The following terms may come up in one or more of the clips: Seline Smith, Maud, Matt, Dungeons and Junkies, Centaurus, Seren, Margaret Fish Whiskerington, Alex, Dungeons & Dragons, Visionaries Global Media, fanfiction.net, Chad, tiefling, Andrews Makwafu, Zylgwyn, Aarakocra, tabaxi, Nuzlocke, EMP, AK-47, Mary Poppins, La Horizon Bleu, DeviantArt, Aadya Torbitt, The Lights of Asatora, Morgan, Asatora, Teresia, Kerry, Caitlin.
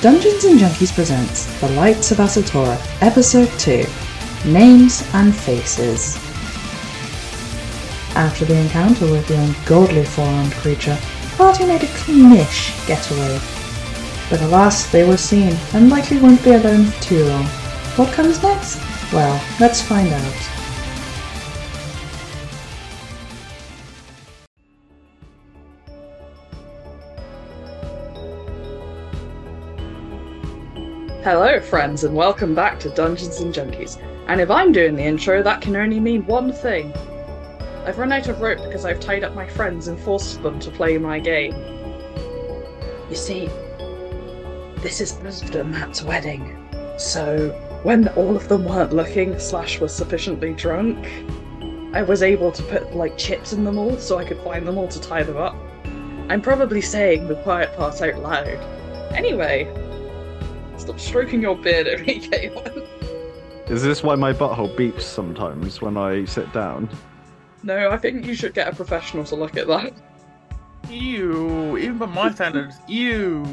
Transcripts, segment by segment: Dungeons and Junkies presents The Lights of Asatora, Episode 2, Names and Faces. After the encounter with the ungodly four-armed creature, the party made a cleanish getaway. But alas, they were seen, and likely won't be alone for too long. What comes next? Well, let's find out. Hello friends and welcome back to Dungeons and Junkies, and if I'm doing the intro that can only mean one thing. I've run out of rope because I've tied up my friends and forced them to play my game. You see, this is after Matt's wedding, so when all of them weren't looking / were sufficiently drunk, I was able to put chips in them all so I could find them all to tie them up. I'm probably saying the quiet part out loud. Anyway. Stop stroking your beard at me, Caitlin. Is this why my butthole beeps sometimes when I sit down? No, I think you should get a professional to look at that. Ew, even by my standards, ew.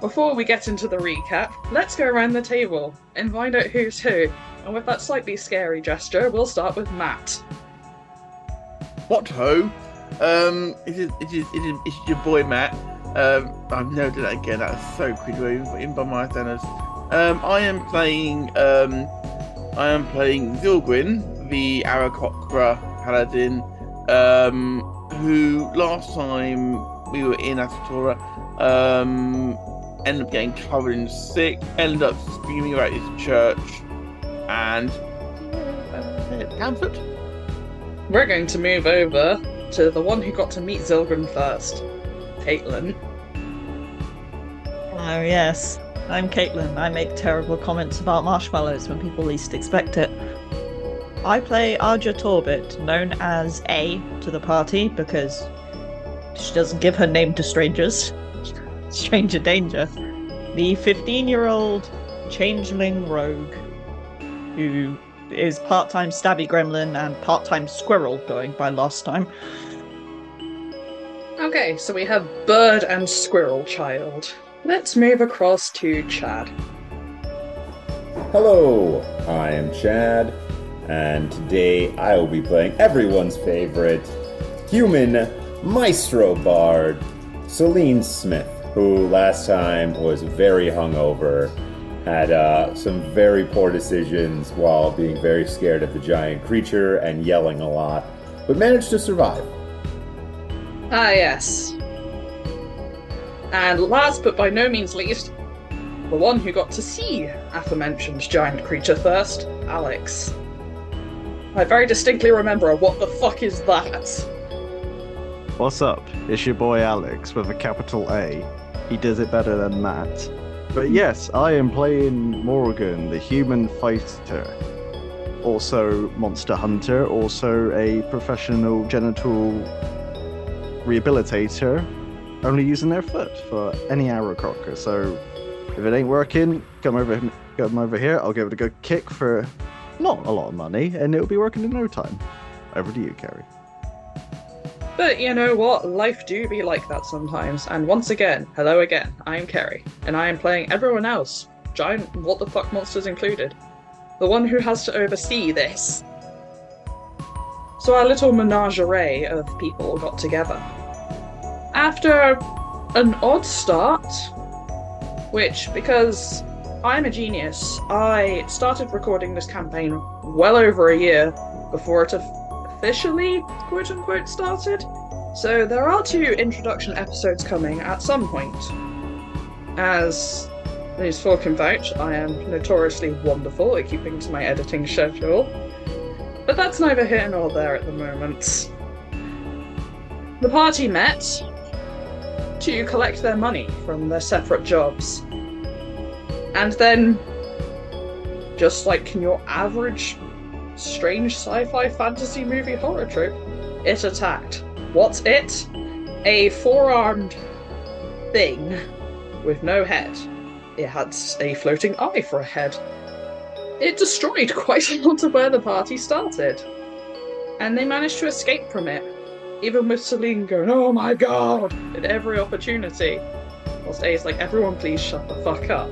Before we get into the recap, let's go around the table and find out who's who. And with that slightly scary gesture, we'll start with Matt. What ho? It's your boy Matt. I've never done that again, that's so creepy, even by my standards. I am playing Zylgwyn, the Aarakocra paladin, who last time we were in Asatora, ended up getting covered in sick, ended up screaming about his church, and pamphlet. We're going to move over to the one who got to meet Zylgwyn first. Caitlin. Oh yes, I'm Caitlin. I make terrible comments about marshmallows when people least expect it. I play Aadya Torbitt, known as A to the party because she doesn't give her name to strangers. Stranger danger. The 15-year-old changeling rogue who is part-time stabby gremlin and part-time squirrel going by last time. Okay, so we have Bird and Squirrel Child. Let's move across to Chad. Hello, I am Chad, and today I will be playing everyone's favorite human maestro bard, Seline Smith, who last time was very hungover, had some very poor decisions while being very scared of the giant creature and yelling a lot, but managed to survive. Ah, yes. And last, but by no means least, the one who got to see aforementioned giant creature first, Alex. I very distinctly remember a what the fuck is that? What's up? It's your boy Alex with a capital A. He does it better than Matt. But yes, I am playing Morgan, the human fighter. Also monster hunter, also a professional genital rehabilitator, only using their foot for any Aarakocra. So if it ain't working, come over here, I'll give it a good kick for not a lot of money, and it'll be working in no time. Over to you, Kerry. But you know what? Life do be like that sometimes. And once again, hello again, I am Kerry, and I am playing everyone else, giant what the fuck monsters included. The one who has to oversee this. So our little menagerie of people got together. After an odd start, which, because I'm a genius, I started recording this campaign well over a year before it officially, quote-unquote, started. So there are 2 introduction episodes coming at some point. As these 4 can vouch, I am notoriously wonderful at keeping to my editing schedule. But that's neither here nor there at the moment. The party met, to collect their money from their separate jobs. And then, just like in your average strange sci-fi fantasy movie horror trope, it attacked. What's it? A four-armed thing with no head. It had a floating eye for a head. It destroyed quite a lot of where the party started. And they managed to escape from it, even with Seline going, "Oh my god," at every opportunity. Whilst A's like, "Everyone please shut the fuck up."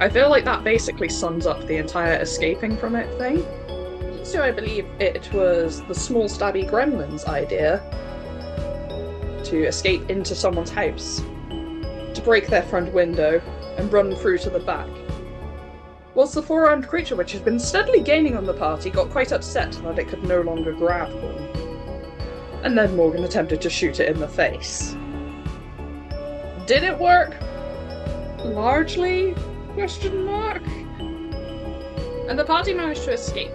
I feel like that basically sums up the entire escaping from it thing. So I believe it was the small stabby gremlin's idea to escape into someone's house, to break their front window and run through to the back. Whilst the four-armed creature, which has been steadily gaining on the party, got quite upset that it could no longer grab them. And then Morgan attempted to shoot it in the face. Did it work? Largely? Question mark? And the party managed to escape.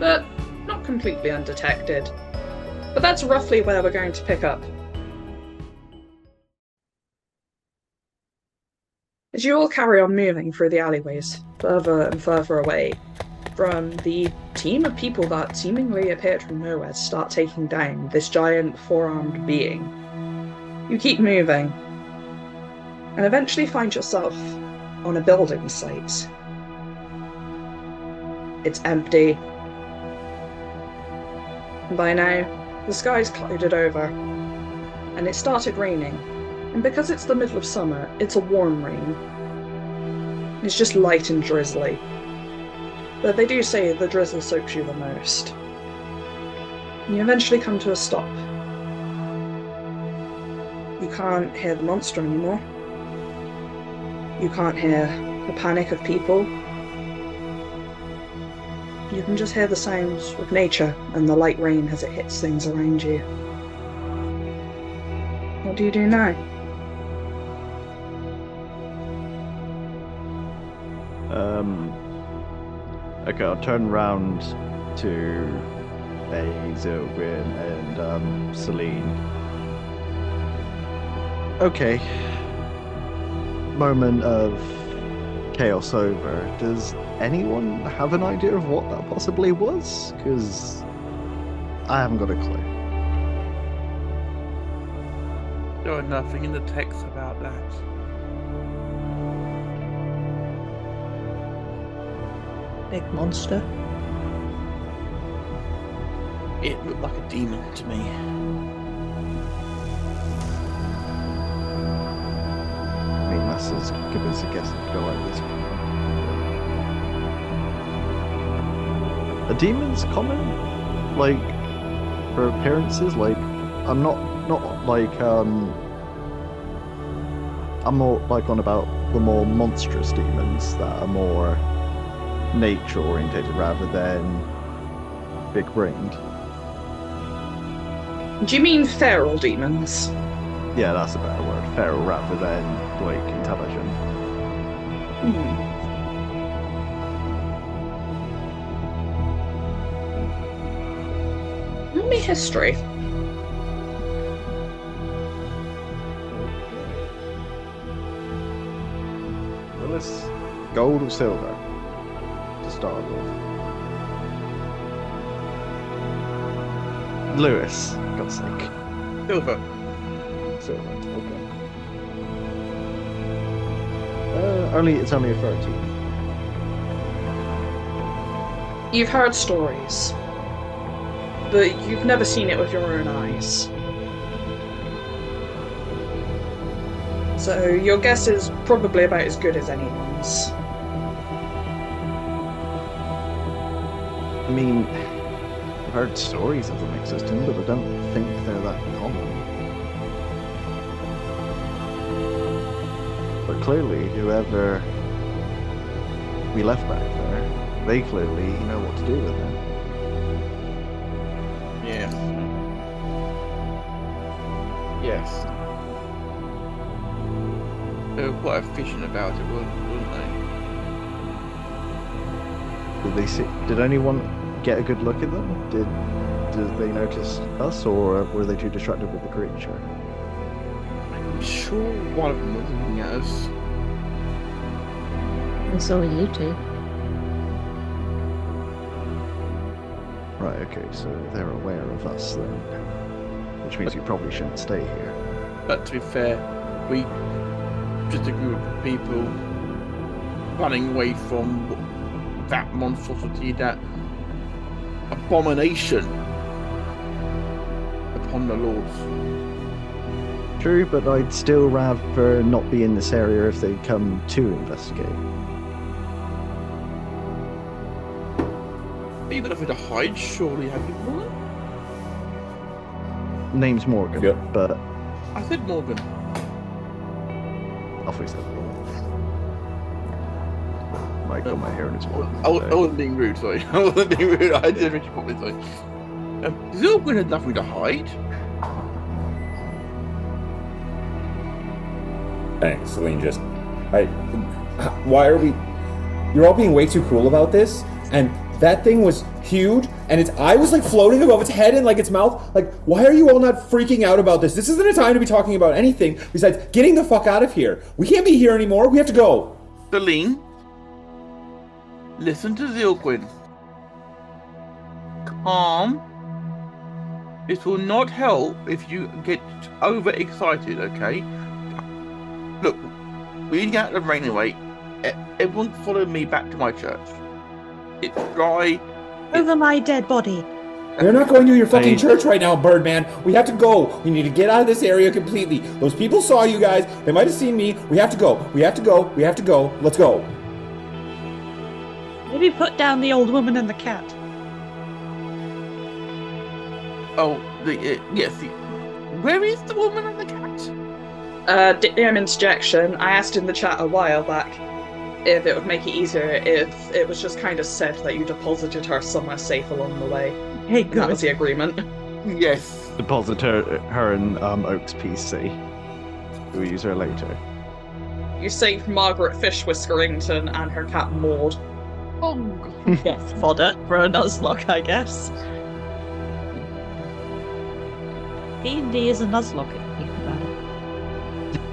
But not completely undetected. But that's roughly where we're going to pick up. As you all carry on moving through the alleyways, further and further away from the team of people that seemingly appeared from nowhere to start taking down this giant four-armed being, you keep moving and eventually find yourself on a building site. It's empty. And by now, the sky's clouded over and it started raining. And because it's the middle of summer, it's a warm rain. It's just light and drizzly. But they do say the drizzle soaks you the most. And you eventually come to a stop. You can't hear the monster anymore. You can't hear the panic of people. You can just hear the sounds of nature and the light rain as it hits things around you. What do you do now? Okay, I'll turn round to Zylgwyn and Seline. Okay. Moment of chaos over. Does anyone have an idea of what that possibly was? Because I haven't got a clue. There was nothing in the text about that. Big monster. It looked like a demon to me. I mean, that's as good as a guess I feel like this. Are demons common? Like, for appearances? Like, I'm not like, I'm more like on about the more monstrous demons that are more nature orientated rather than big brained. Do you mean feral demons? Yeah, that's a better word. Feral rather than like intelligent. Tell me history. Well, it's gold or silver. Start with. Lewis, God's sake. Silver. Okay. It's only a 13. You've heard stories, but you've never seen it with your own eyes. So your guess is probably about as good as anyone's. I mean, I've heard stories of them existing, but I don't think they're that common. But clearly, whoever we left back there, they clearly know what to do with them. Yes. They were quite efficient about it, wouldn't they? Did anyone get a good look at them? Did they notice us, or were they too distracted with the creature? sure one of them was looking at us. I saw you two. Right, okay, so they're aware of us then. Which means you probably shouldn't stay here. But to be fair, we... just a group of people running away from that monstrosity, that abomination upon the Lords. True, but I'd still rather not be in this area if they come to investigate. Even if to hide, surely have you won? Name's Morgan, yeah. But... I said Morgan. I thought you said Morgan. My God, my hair is Morgan. I wasn't being rude, sorry. I wasn't being rude, I didn't mean to put me, sorry. Zylgwyn had nothing to hide. Thanks, Seline just... Why are we... You're all being way too cruel about this, and... that thing was huge, and its eye was, like, floating above its head and, like, its mouth. Like, why are you all not freaking out about this? This isn't a time to be talking about anything besides getting the fuck out of here. We can't be here anymore. We have to go. Seline, listen to Zylgwyn. Calm. It will not help if you get overexcited, okay? Look, we need to get out of the rain away. Everyone follow me back to my church. It's dry. Over my dead body. You're not going to your fucking church right now, Birdman. We have to go. We need to get out of this area completely. Those people saw you guys. They might have seen me. We have to go. We have to go. We have to go. Let's go. Maybe put down the old woman and the cat. Oh, yes. Where is the woman and the cat? DM interjection. I asked in the chat a while back if it would make it easier if it was just kind of said that you deposited her somewhere safe along the way. Hey, good. That was the agreement. Yes. Deposit her in Oak's PC. We'll use her later. You saved Margaret Fish Whiskerington and her cat Maud. Oh, yes, fodder for a Nuzlocke, I guess. D&D is a Nuzlocke, if you think about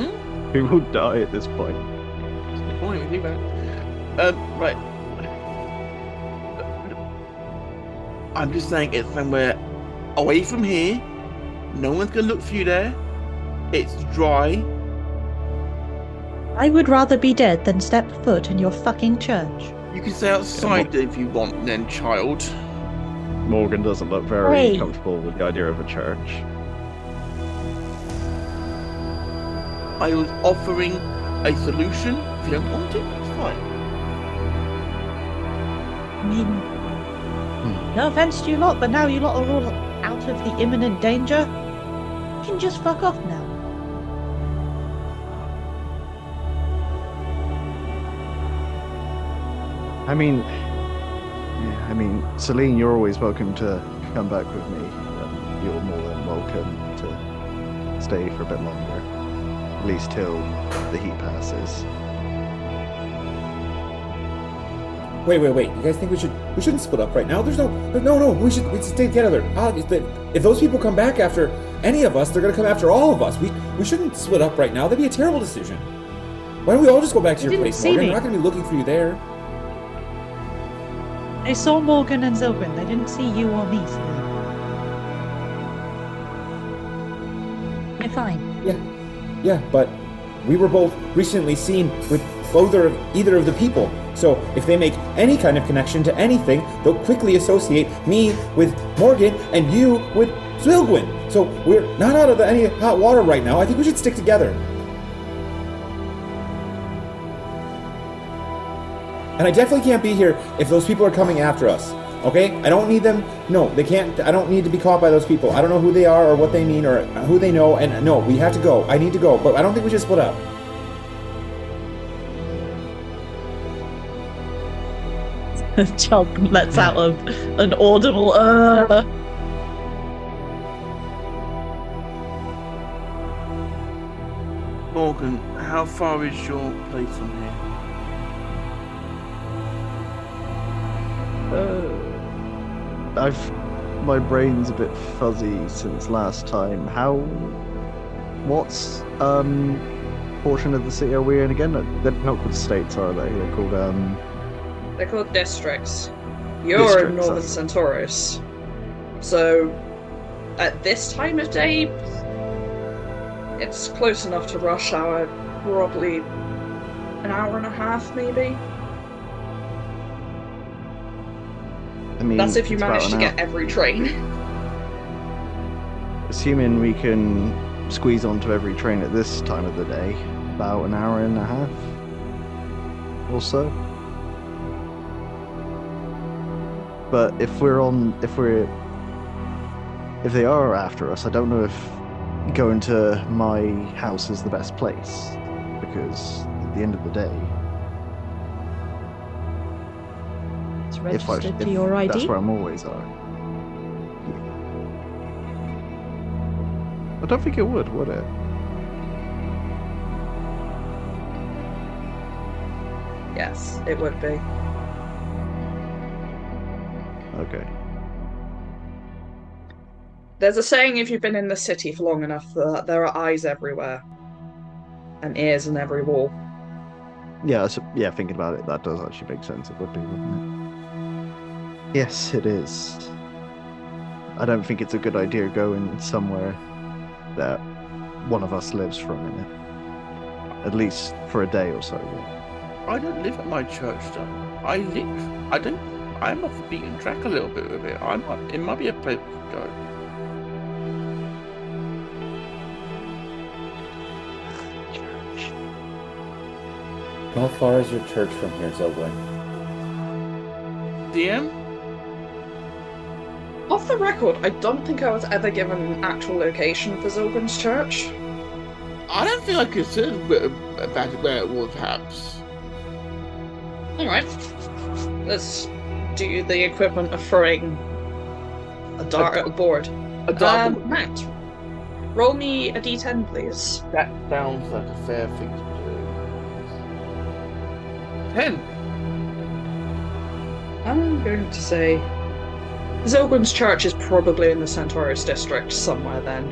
it. Who will die at this point? Right. I'm just saying it's somewhere away from here. No one's going to look for you there. It's dry. I would rather be dead than step foot in your fucking church. You can stay outside if you want then, child. Morgan doesn't look very comfortable with the idea of a church. I was offering a solution. If you don't want to, it's fine. I mean, no offense to you lot, but now you lot are all out of the imminent danger. You can just fuck off now. I mean, Seline, you're always welcome to come back with me. You're more than welcome to stay for a bit longer. At least till the heat passes. Wait! You guys think we shouldn't split up right now? No! We should stay together. If those people come back after any of us, they're gonna come after all of us. We shouldn't split up right now. That'd be a terrible decision. Why don't we all just go back to your place, Morgan? We're not gonna be looking for you there. They saw Morgan and Zylgwyn. They didn't see you or me. You're fine. Yeah, but we were both recently seen with either of the people. So if they make any kind of connection to anything, they'll quickly associate me with Morgan and you with Zylgwyn. So we're not out of any hot water right now. I think we should stick together. And I definitely can't be here if those people are coming after us. Okay? I don't need them. No, they can't. I don't need to be caught by those people. I don't know who they are or what they mean or who they know. And no, we have to go. I need to go. But I don't think we should split up. Chub lets out an audible Morgan, how far is your place from here? My brain's a bit fuzzy since last time. How What's portion of the city are we in again? They're not called states, are they? They're called they're called districts. You're in northern Centaurus, so at this time of day, it's close enough to rush hour. Probably an hour and a half, maybe. I mean, that's if you manage to get every train. Assuming we can squeeze onto every train at this time of the day, about an hour and a half or so. But if they are after us, I don't know if going to my house is the best place, because at the end of the day, it's registered to your ID. That's where I'm always at. I don't think it would it? Yes, it would be. Okay. There's a saying, if you've been in the city for long enough, that there are eyes everywhere. And ears in every wall. Yeah, thinking about it, that does actually make sense. It would be, wouldn't it? Yes, it is. I don't think it's a good idea going somewhere that one of us lives for a minute. At least for a day or so. Yeah. I don't live at my church, though. I'm off the beaten track a little bit with it. It might be a place to go. Church. How far is your church from here, Zylgwyn? DM? Off the record, I don't think I was ever given an actual location for Zylgwyn's church. I don't think I could say about where it was, perhaps. Alright. Let's do the equivalent of throwing a dart at a board. A dart? Matt, roll me a d10, please. That sounds like a fair thing to do. 10! I'm going to say Zylgwyn's church is probably in the Centaurus district somewhere then.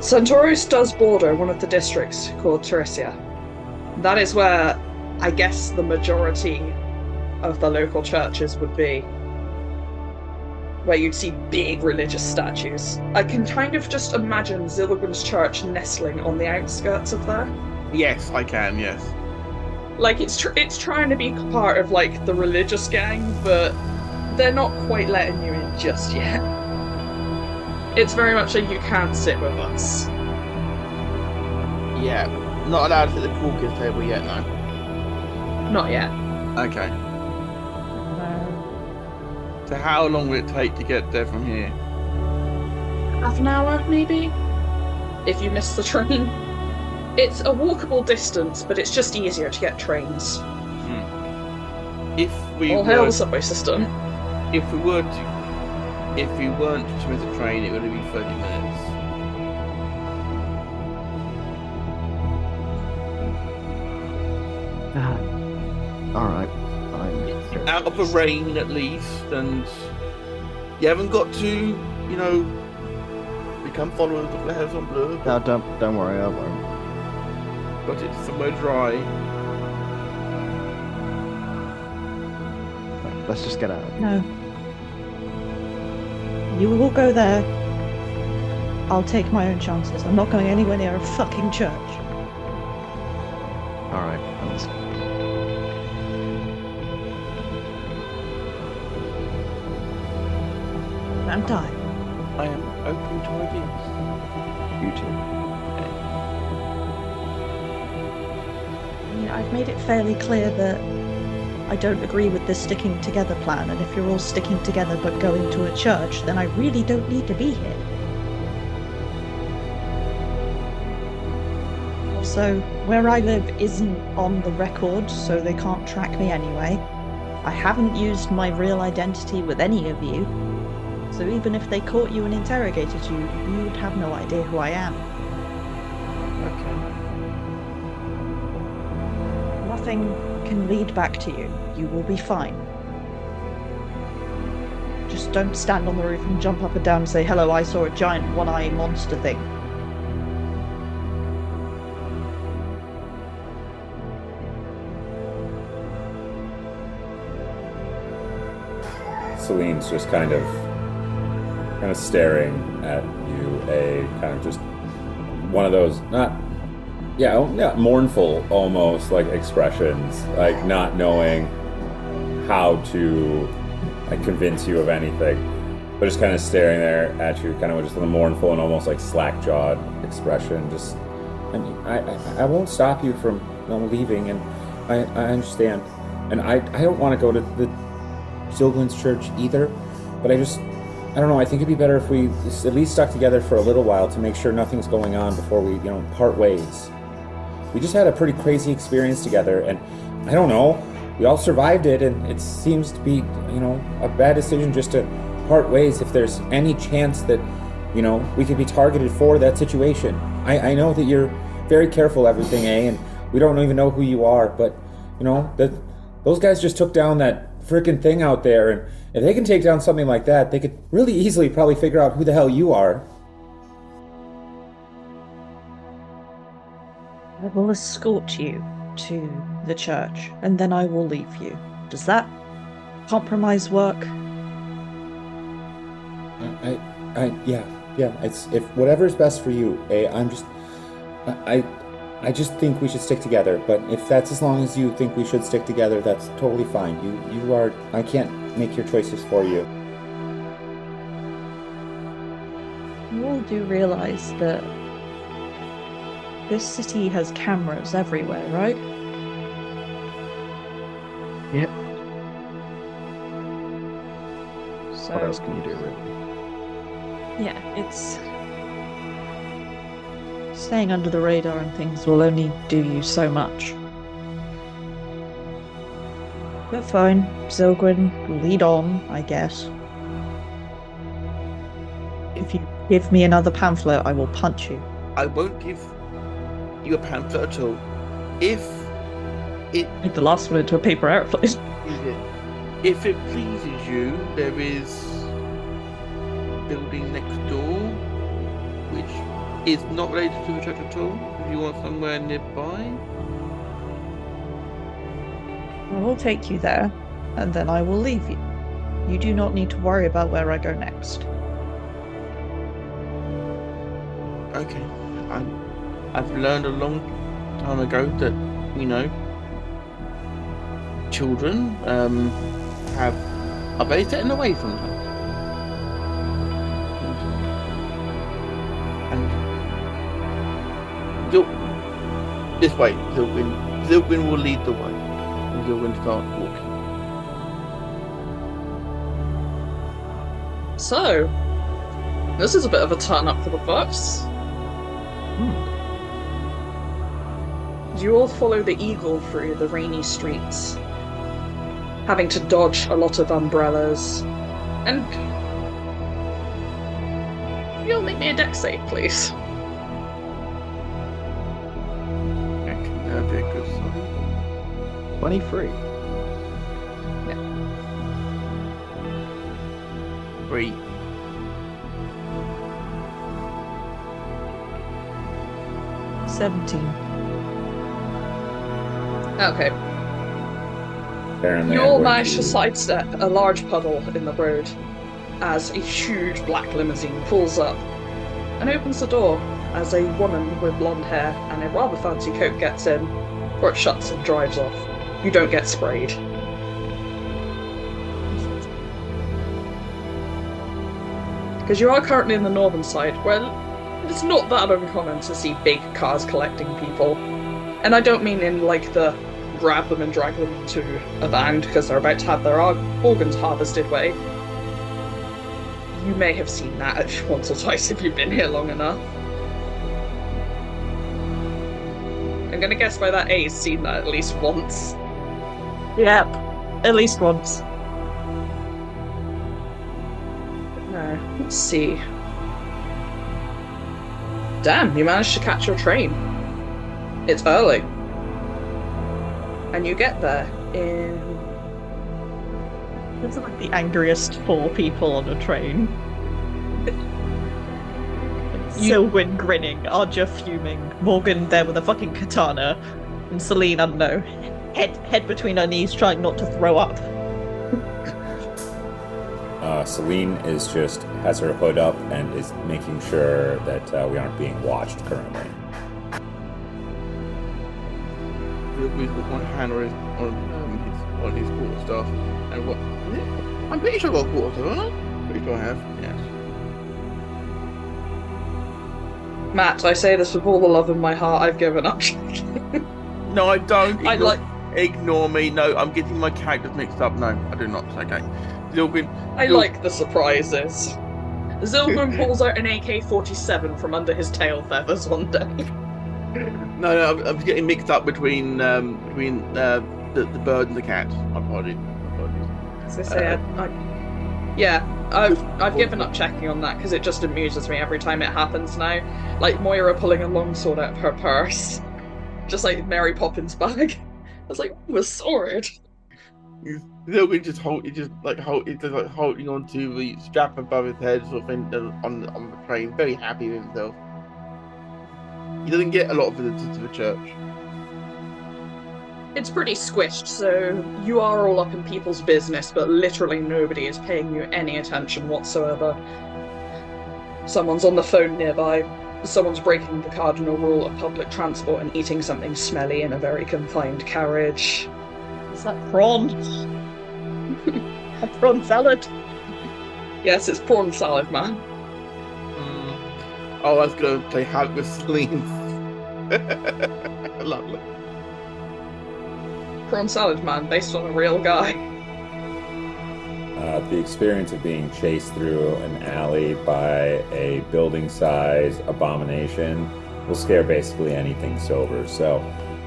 Centaurus does border one of the districts called Teresia. That is where, I guess, the majority of the local churches would be. Where you'd see big religious statues. I can kind of just imagine Zylgwyn's church nestling on the outskirts of there. Yes, I can, yes. Like, it's trying to be part of, like, the religious gang, but they're not quite letting you in just yet. It's very much a you can't sit with us. Yeah, not allowed to the cool kids table yet, no. Not yet. Okay. So how long will it take to get there from here? Half an hour, maybe? If you miss the train. It's a walkable distance, but it's just easier to get trains. All hail the subway system. If we weren't to miss a train, it would have been 30 minutes. Alright. I'm out of the rain at least, and you haven't got to, you know, become followers of the House on Blue. No, don't worry, I won't. But it's somewhere dry. Let's just get out of here. No. You will go there. I'll take my own chances. I'm not going anywhere near a fucking church. Alright, let's go. I'm dying. I am open to ideas. You too. I mean, I've made it fairly clear that I don't agree with the sticking together plan, and if you're all sticking together but going to a church, then I really don't need to be here. Also, where I live isn't on the record, so they can't track me anyway. I haven't used my real identity with any of you, so even if they caught you and interrogated you, you would have no idea who I am. Okay. Nothing can lead back to you. You will be fine. Just don't stand on the roof and jump up and down and say, hello, I saw a giant one-eyed monster thing. Selene's just kind of staring at you, just one of those mournful almost like expressions, like not knowing how to convince you of anything, but just kind of staring there at you, kind of just with a mournful and almost like slack-jawed expression. Just, I mean, I won't stop you from leaving, and I understand, and I don't want to go to the Zylgwyn's church either, but I don't know, I think it'd be better if we at least stuck together for a little while to make sure nothing's going on before we, part ways. We just had a pretty crazy experience together, and I don't know, we all survived it, and it seems to be, a bad decision just to part ways if there's any chance that, we could be targeted for that situation. I know that you're very careful everything, and we don't even know who you are, but, those guys just took down that freaking thing out there, and if they can take down something like that, they could really easily probably figure out who the hell you are. I will escort you to the church, and then I will leave you. Does that compromise work? Yeah. It's if whatever's best for you. I just think we should stick together, but if that's as long as you think we should stick together, that's totally fine. You are... I can't make your choices for you. You all do realize that this city has cameras everywhere, right? Yep. So, what else can you do, really? Yeah, it's... Staying under the radar and things will only do you so much. But fine, Zylgwyn, lead on, I guess. If you give me another pamphlet, I will punch you. I won't give you a pamphlet at all. Made the last word to a paper airplane. If it pleases you, there is a building next door, which... is not related to the church at all. If you want somewhere nearby, I will take you there, and then I will leave you. You do not need to worry about where I go next. Okay. I've learned a long time ago that, children are very set in the way sometimes. This way, Zylgwyn. Zylgwyn will lead the way. And Zylgwyn starts walking. So, this is a bit of a turn up for the books. You all follow the eagle through the rainy streets, having to dodge a lot of umbrellas. And you'll make me a dex save, please. That'd be a good sign. 23. No. 3. Yeah. 17. Okay. You all managed to sidestep a large puddle in the road as a huge black limousine pulls up and opens the door. As a woman with blonde hair and a rather fancy coat gets in, or it shuts and drives off. You don't get sprayed. Because you are currently in the northern side, where it's not that uncommon to see big cars collecting people. And I don't mean in like the grab them and drag them to a van because they're about to have their organs harvested way. You may have seen that once or twice if you've been here long enough. I'm going to guess by that A's seen that at least once. Yep, at least once. No, let's see. Damn, you managed to catch your train. It's early. And you get there in... Those are like the angriest 4 people on a train. Zylgwyn grinning, Aadya fuming, Morgan there with a fucking katana, and Seline, I don't know, head between her knees trying not to throw up. Seline is just has her hood up and is making sure that we aren't being watched currently. With one hand on his quarter staff, and what? I'm pretty sure I got a quarter staff, aren't I? Pretty sure I have. Yes. Matt, I say this with all the love in my heart. I've given up. No, I don't. Ignore me. No, I'm getting my characters mixed up. No, I do not. Okay. Zylgwyn. I like the surprises. Zylgwyn pulls out an AK-47 from under his tail feathers one day. No, I'm getting mixed up between the bird and the cat. My apologies. As I say, I've given up checking on that because it just amuses me every time it happens now. Like Moira pulling a longsword out of her purse, just like Mary Poppins' bag. I was like, ooh, a sword. Zylgwyn just holding onto the strap above his head, sort of thing, on the train, very happy with himself. He doesn't get a lot of visitors to the church. It's pretty squished, so you are all up in people's business, but literally nobody is paying you any attention whatsoever. Someone's on the phone nearby. Someone's breaking the cardinal rule of public transport and eating something smelly in a very confined carriage. Is that prawn? A prawn salad? Yes, it's prawn salad, man. Oh, I was going to play havoc with Seline. Lovely. Prawn salad, man, based on a real guy. The experience of being chased through an alley by a building-sized abomination will scare basically anything sober. So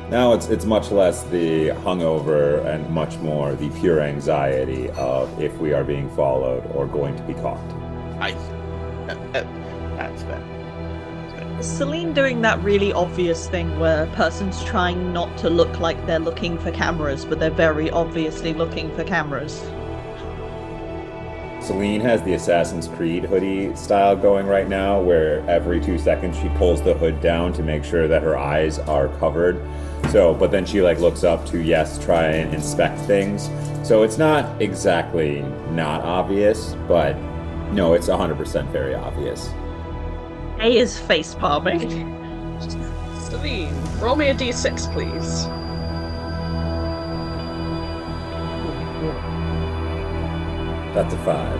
now it's much less the hungover and much more the pure anxiety of if we are being followed or going to be caught. That's fair. Is Seline doing that really obvious thing where a person's trying not to look like they're looking for cameras, but they're very obviously looking for cameras? Seline has the Assassin's Creed hoodie style going right now, where every 2 seconds she pulls the hood down to make sure that her eyes are covered. So, but then she looks up to, try and inspect things. So it's not exactly not obvious, but no, it's 100% very obvious. A is face palming. Seline, roll me a d6, please. That's a 5.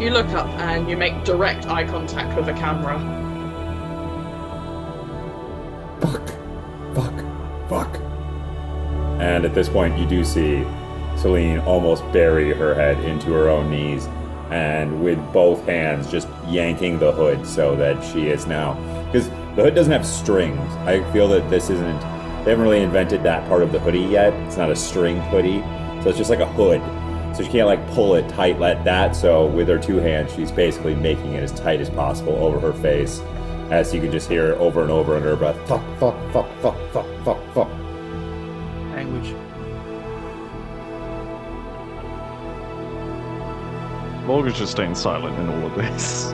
You look up and you make direct eye contact with a camera. Fuck. And at this point you do see Seline almost bury her head into her own knees and with both hands just yanking the hood so that she is now... Because the hood doesn't have strings. I feel that this isn't... They haven't really invented that part of the hoodie yet. It's not a string hoodie. So it's just like a hood. So she can't pull it tight like that, so with her two hands she's basically making it as tight as possible over her face, as you can just hear it over and over under her breath. Fuck. Language. Morgan's just staying silent in all of this.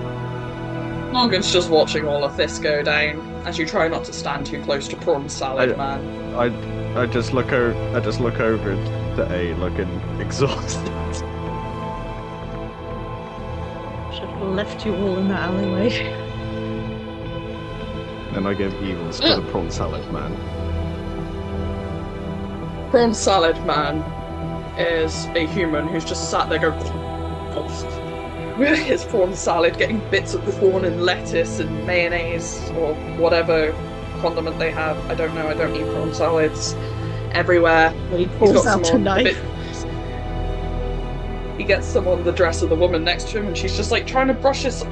Morgan's just watching all of this go down, as you try not to stand too close to prawn salad, man. I just look over to A, looking exhausted. Should have left you all in the alleyway. Then I gave evils to the prawn salad man. Prawn salad man is a human who's just sat there going with his prawn salad, getting bits of prawn and lettuce and mayonnaise or whatever condiment they have. I don't know, I don't eat prawn salads. Everywhere. Well, he pulls out a knife. He gets some on the dress of the woman next to him, and she's just trying to brush this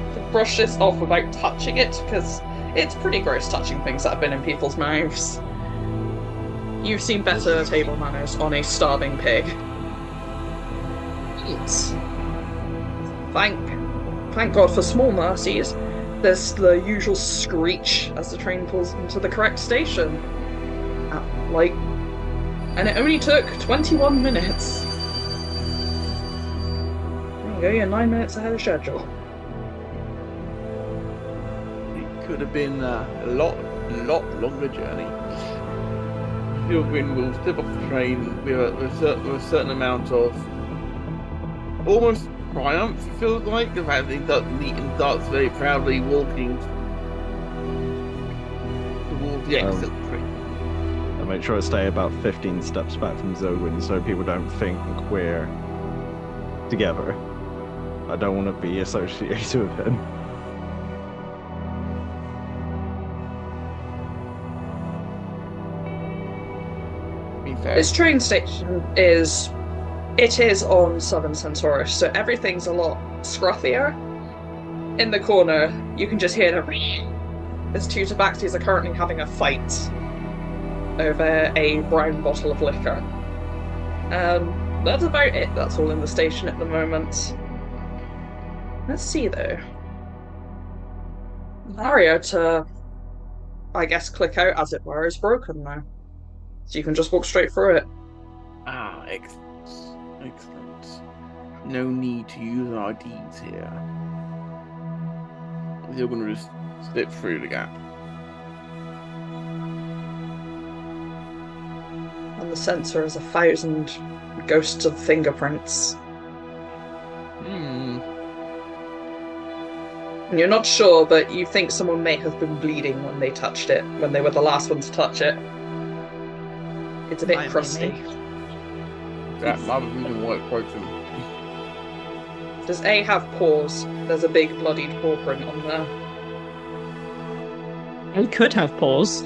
off without touching it, because it's pretty gross touching things that have been in people's mouths. You've seen better table manners on a starving pig. Eats. Thank God for small mercies. There's the usual screech as the train pulls into the correct station. And it only took 21 minutes. There you go, you're 9 minutes ahead of schedule. It could have been a lot longer journey. Zylgwyn will step off the train with a certain amount of almost triumph, it feels like, the fact that he darts very proudly, walking towards the exit tree. I make sure I stay about 15 steps back from Zylgwyn so people don't think we're together. I don't want to be associated with him. This train station is on southern Centaurus, so everything's a lot scruffier. In the corner, you can just hear as two tabaxis are currently having a fight over a brown bottle of liquor. That's about it. That's all in the station at the moment. Let's see, though. Barrier to, I guess, click out, as it were, is broken now. So you can just walk straight through it. Ah, excellent. No need to use our deeds here. You're going to just slip through the gap. And the sensor is 1,000 ghosts of fingerprints. You're not sure, but you think someone may have been bleeding when they touched it, when they were the last ones to touch it. It's a bit crusty. That love didn't work quite for me. Does A have paws? There's a big bloodied paw print on there. It could have paws.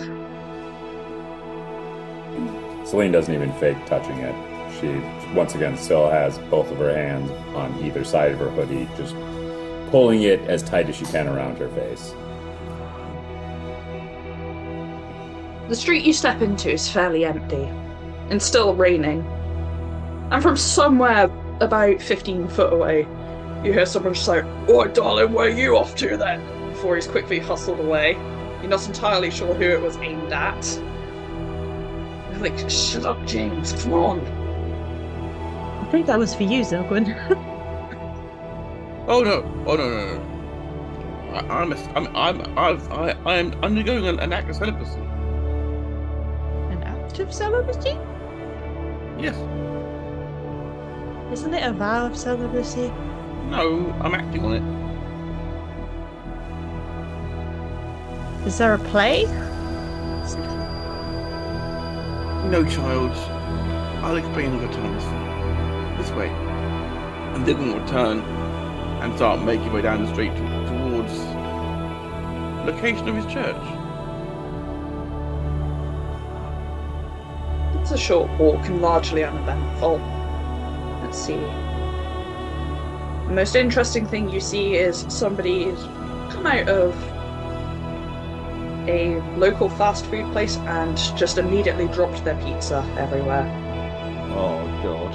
Seline doesn't even fake touching it. She, once again, still has both of her hands on either side of her hoodie, just pulling it as tight as she can around her face. The street you step into is fairly empty, and still raining. And from somewhere about 15 foot away, you hear someone shout, "Oi, darling, where are you off to then?" Before he's quickly hustled away. You're not entirely sure who it was aimed at. You're like, "Shut up, James, come on." I think that was for you, Zylgwyn. Oh no! I am undergoing an act of celibacy. An act of celibacy? Yes. Isn't it a vow of celibacy? No, I'm acting on it. Is there a play? No, child. I'll explain another time. This way, and then we'll return. And start making way down the street towards the location of his church. It's a short walk and largely uneventful. Let's see. The most interesting thing you see is somebody's come out of a local fast food place and just immediately dropped their pizza everywhere. Oh, God.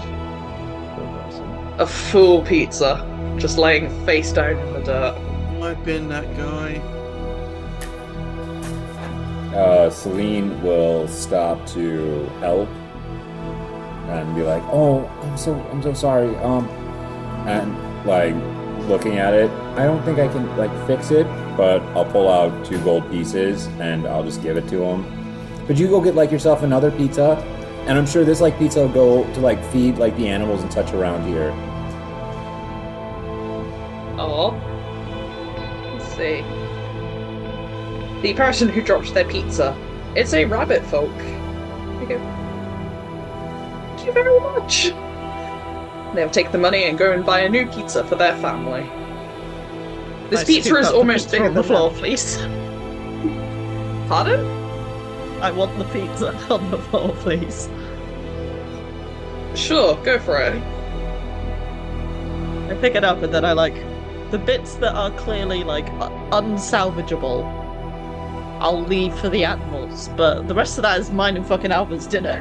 A full pizza. Just laying face down in the dirt. I've been that guy. Seline will stop to help and be like, "Oh, I'm so sorry." And like looking at it, I don't think I can like fix it, but I'll pull out 2 gold pieces and I'll just give it to him. "Could you go get like yourself another pizza? And I'm sure this like pizza will go to like feed like the animals and such around here." Oh, let's see. The person who dropped their pizza. It's a rabbit folk. You go, "Thank you very much." They'll take the money and go and buy a new pizza for their family. This pizza is almost bigger than the floor, please. Pardon? I want the pizza on the floor, please. Sure, go for it. I pick it up and then I like... the bits that are clearly, like, unsalvageable, I'll leave for the animals, but the rest of that is mine and fucking Alvin's dinner.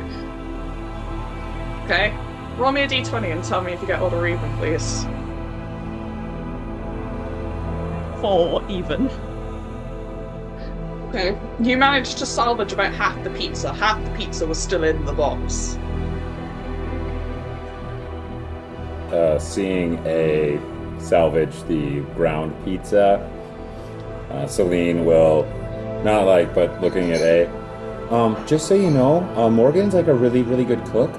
Okay. Roll me a d20 and tell me if you get odd or even, please. 4 even. Okay. You managed to salvage about half the pizza. Half the pizza was still in the box. Seeing a... salvage the ground pizza. Seline will not like, but looking at A. Just so you know, Morgan's like a really, really good cook.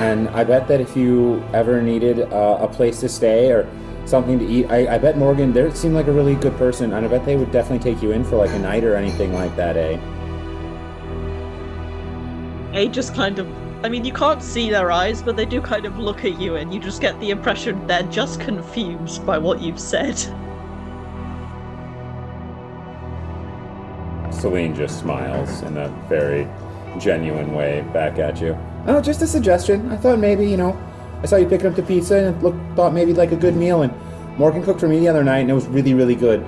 And I bet that if you ever needed a place to stay or something to eat, I bet Morgan, they seemed like a really good person, and I bet they would definitely take you in for like a night or anything like that, eh? They just kind of, I mean, you can't see their eyes, but they do kind of look at you, and you just get the impression they're just confused by what you've said. Seline just smiles in a very genuine way back at you. Oh, just a suggestion. I thought maybe, you know, I saw you picking up the pizza and thought maybe like a good meal, and Morgan cooked for me the other night and it was really, really good.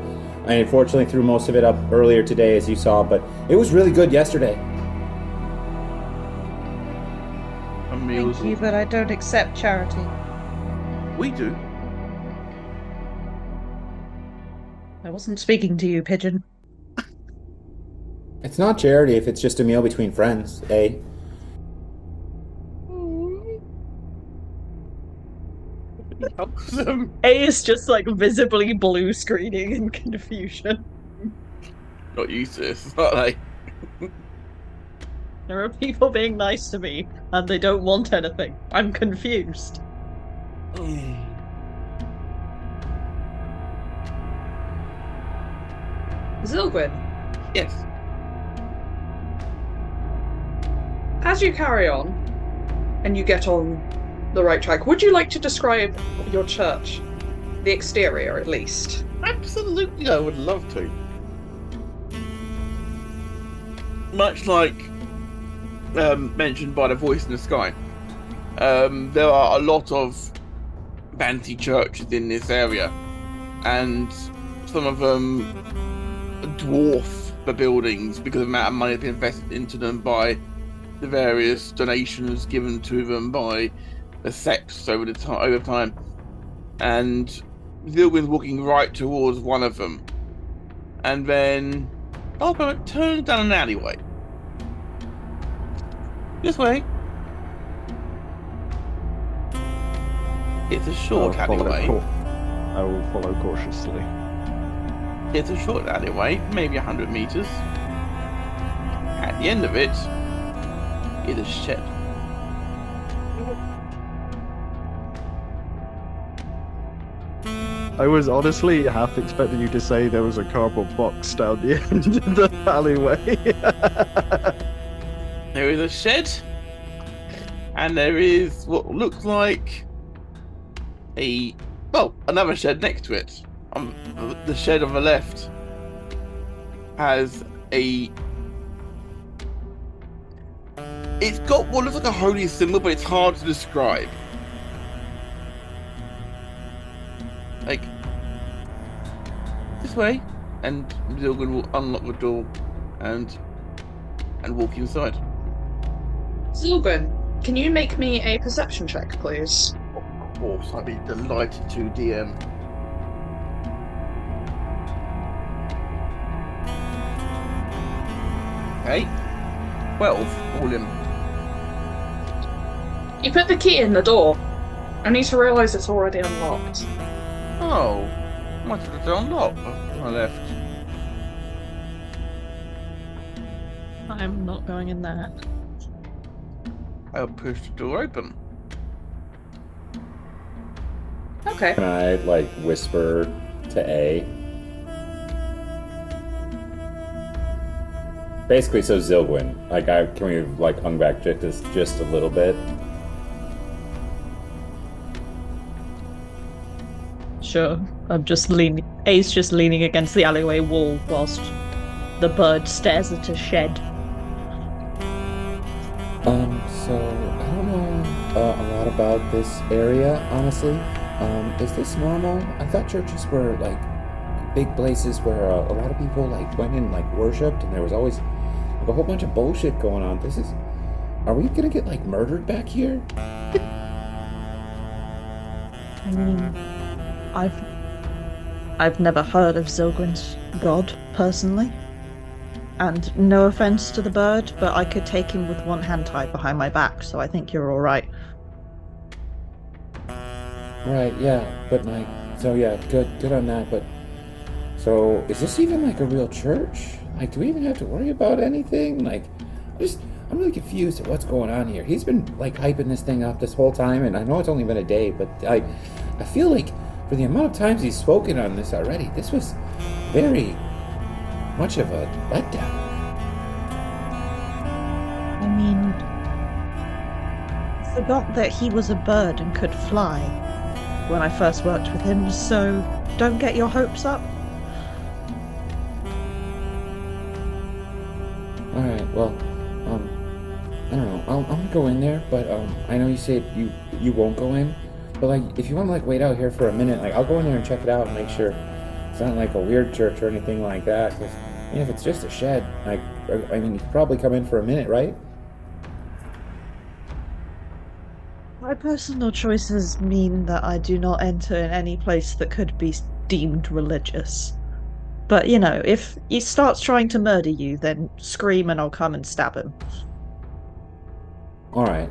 I unfortunately threw most of it up earlier today, as you saw, but it was really good yesterday. Thank you, but I don't accept charity. We do. I wasn't speaking to you, Pigeon. It's not charity if it's just a meal between friends, eh? Awesome. A is just like visibly blue screening in confusion. Not used to this, are they? There are people being nice to me, and they don't want anything. I'm confused. Zylgwyn. Yes. As you carry on, and you get on the right track, would you like to describe your church? The exterior, at least. Absolutely, I would love to. Much like mentioned by the voice in the sky, there are a lot of fancy churches in this area, and some of them dwarf the buildings because of the amount of money that's been invested into them by the various donations given to them by the sects over time. And Zylgwyn's walking right towards one of them, and then it turns down an alleyway. This way. It's a short alleyway. I will follow cautiously. It's a short alleyway, maybe 100 meters. At the end of it is a shed. I was honestly half expecting you to say there was a cardboard box down the end of the alleyway. There is a shed, and there is what looks like another shed next to it. The shed on the left has it's got what looks like a holy symbol, but it's hard to describe. Like, this way, and Zylgwyn will unlock the door and walk inside. Zylgwyn, can you make me a perception check, please? Of course, I'd be delighted to, DM. Okay. 12, all in. You put the key in the door. I need to realise it's already unlocked. Oh, I might have unlocked when I left. I'm not going in there. I'll push the door open. Okay. Can I, whisper to A? Basically, so Zylgwyn, can we, hung back just a little bit? Sure. I'm just leaning... A's just leaning against the alleyway wall whilst the bird stares at a shed. So, I don't know a lot about this area, honestly. Is this normal? I thought churches were, big places where a lot of people, went and, worshipped, and there was always, a whole bunch of bullshit going on. This is... Are we gonna get, murdered back here? I mean, I've never heard of Zylgwyn's god, personally. And no offense to the bird, but I could take him with one hand tied behind my back, so I think you're all right. Right, yeah, but good on that, but... So, is this even, a real church? Do we even have to worry about anything? I'm really confused at what's going on here. He's been, like, hyping this thing up this whole time, and I know it's only been a day, but I feel like for the amount of times he's spoken on this already, this was very much of a letdown. I mean, I forgot that he was a bird and could fly when I first worked with him, so don't get your hopes up. Alright, well, I don't know, I'm gonna go in there, but, I know you said you won't go in, but, like, if you want to, like, wait out here for a minute, like, I'll go in there and check it out and make sure it's not, like, a weird church or anything like that, because, you know, if it's just a shed, like, I mean, you could probably come in for a minute, right? My personal choices mean that I do not enter in any place that could be deemed religious. But, you know, if he starts trying to murder you, then scream and I'll come and stab him. Alright.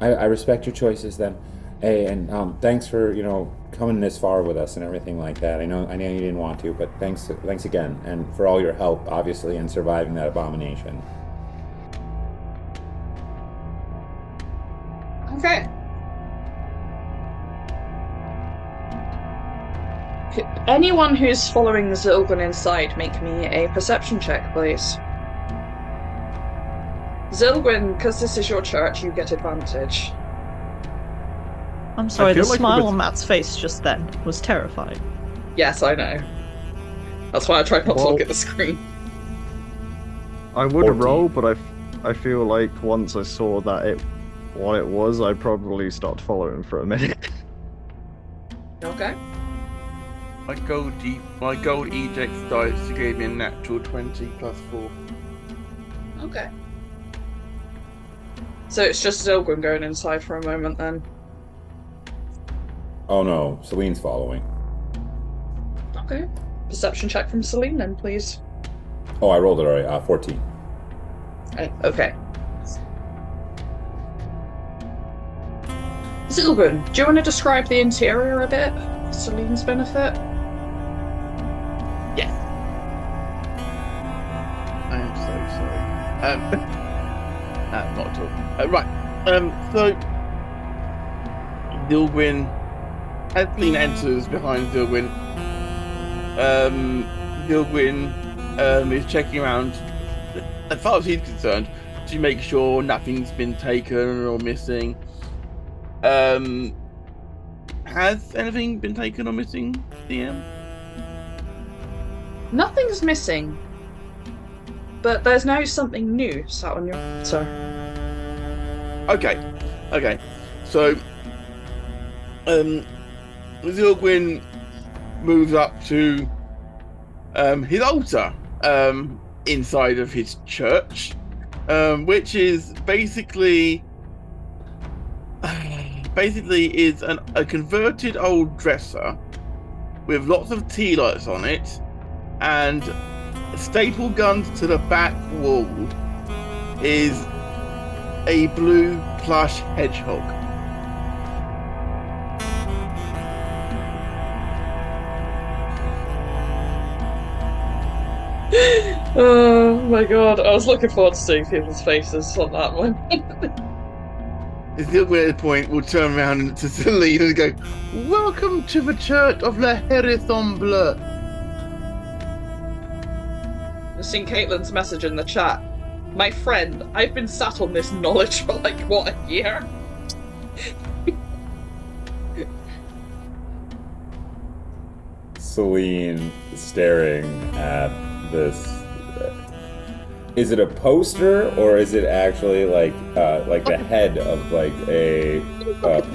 I respect your choices then. Hey, and thanks for, you know, coming this far with us and everything like that. I know you didn't want to, but thanks again. And for all your help, obviously, in surviving that abomination. Okay. Anyone who's following the Zylgwyn inside, make me a perception check, please. Zylgwyn, because this is your church, you get advantage. I'm sorry, the smile on Matt's face just then was terrifying. Yes, I know. That's why I tried not to look at the screen. I would roll, but I feel like once I saw that it was, I'd probably start to follow him for a minute. Okay. I go deep. My gold Edex dice gave me a natural 20 plus 4. Okay. So it's just Zylgwyn going inside for a moment then. Oh no, Selene's following. Okay. Perception check from Seline then, please. Oh, I rolled it already. 14. Okay. Zylgwyn, do you want to describe the interior a bit? For Selene's benefit? Yes. I am so sorry. Not at all. Right. So Zylgwyn, as Seline enters behind Zylgwyn, Zylgwyn is checking around, as far as he's concerned, to make sure nothing's been taken or missing. Has anything been taken or missing, DM? Nothing's missing. But there's now something new sat on your altar. Okay. So, Zylgwyn moves up to his altar inside of his church, which is basically is a converted old dresser with lots of tea lights on it and staple guns to the back wall is a blue plush hedgehog. Oh my god, I was looking forward to seeing people's faces on that one. It's the weird point, we'll turn around to Seline and go, "Welcome to the Church of La Horizon Bleu." I've seen Caitlin's message in the chat. My friend, I've been sat on this knowledge for like, what, a year? Seline staring at this. Is it a poster or is it actually like the head of like a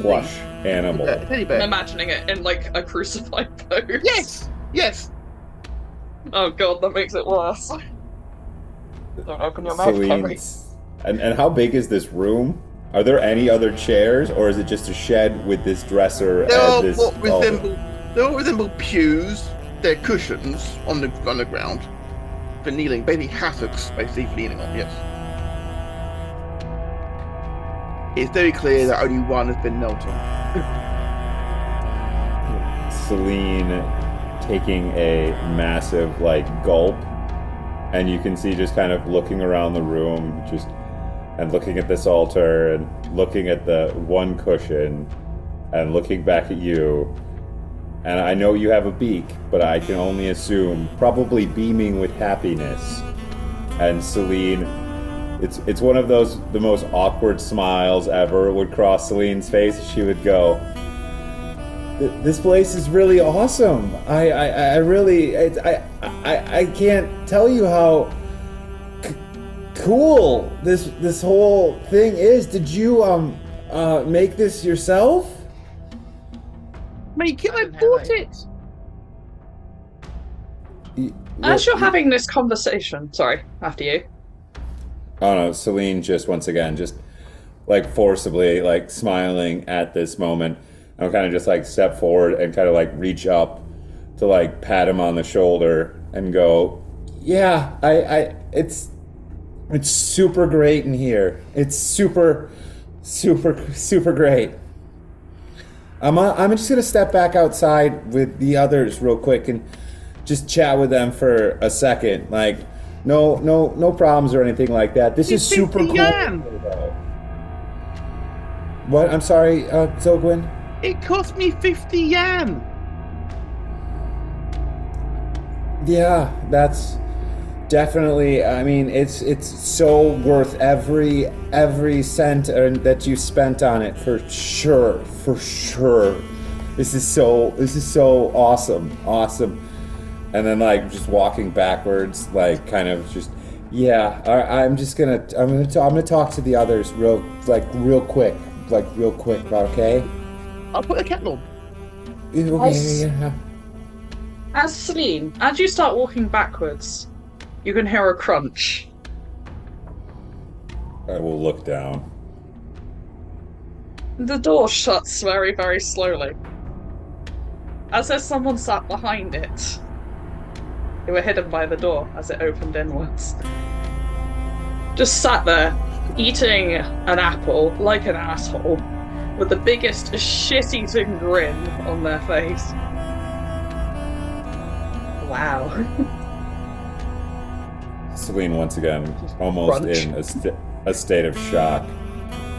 plush animal? I'm imagining it in like a crucified pose. Yes. Oh god, that makes it worse. Don't open your mouth, Kerry. And how big is this room? Are there any other chairs, or is it just a shed with this dresser and this? They all resemble pews. They're cushions on the ground for kneeling, baby hassocks, basically leaning on. Yes. It's very clear that only one has been knelt on. Seline, taking a massive, like, gulp, and you can see just kind of looking around the room, just and looking at this altar and looking at the one cushion and looking back at you. And I know you have a beak, but I can only assume probably beaming with happiness. And Seline, it's one of those, the most awkward smiles ever would cross Celine's face. She would go, "This place is really awesome. I really can't tell you how cool this whole thing is. Did you make this yourself?" Make it! I bought it! As you're having this conversation... Sorry, after you. Oh no, Seline just, once again, just like forcibly like smiling at this moment. I'm kind of just like step forward and kind of like reach up to like pat him on the shoulder and go, "Yeah, it's super great in here. It's super great. I'm just going to step back outside with the others real quick and just chat with them for a second. Like, no problems or anything like that. This is super cool." What? I'm sorry, Zylgwyn? It cost me 50 yen. Yeah, that's definitely, I mean, it's so worth every cent that you spent on it, for sure. This is so awesome. And then like just walking backwards, like kind of just, yeah, I'm gonna talk to the others real quick, okay? I'll put a kettle on. Okay, yeah. As Seline, as you start walking backwards, you can hear a crunch. I will look down. The door shuts very, very slowly, as if someone sat behind it. They were hidden by the door as it opened inwards. Just sat there, eating an apple like an asshole, with the biggest shit-eating grin on their face. Wow. Seline, once again, almost crunch. In a state of shock.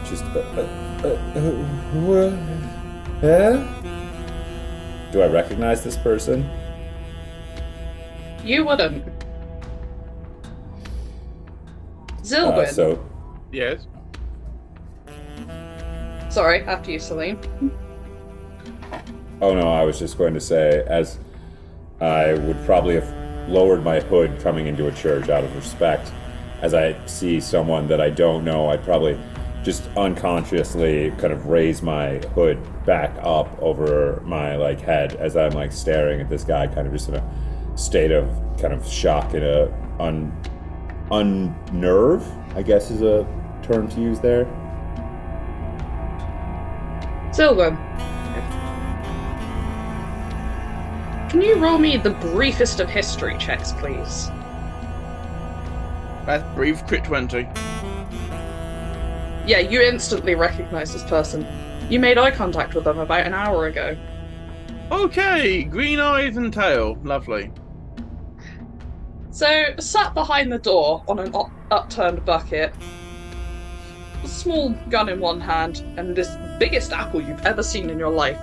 Just, what? Huh? Do I recognize this person? You wouldn't. Zylgwyn. So, yes. Sorry, after you, Seline. Oh no, I was just going to say, as I would probably have lowered my hood coming into a church out of respect, as I see someone that I don't know, I probably just unconsciously kind of raise my hood back up over my like head as I'm like staring at this guy, kind of just in a state of kind of shock and unnerve, I guess is a term to use there. Zylgwyn, can you roll me the briefest of history checks, please? That's brief, crit 20. Yeah, you instantly recognize this person. You made eye contact with them about an hour ago. Okay, green eyes and tail, lovely. So, sat behind the door on an upturned bucket, a small gun in one hand, and this biggest apple you've ever seen in your life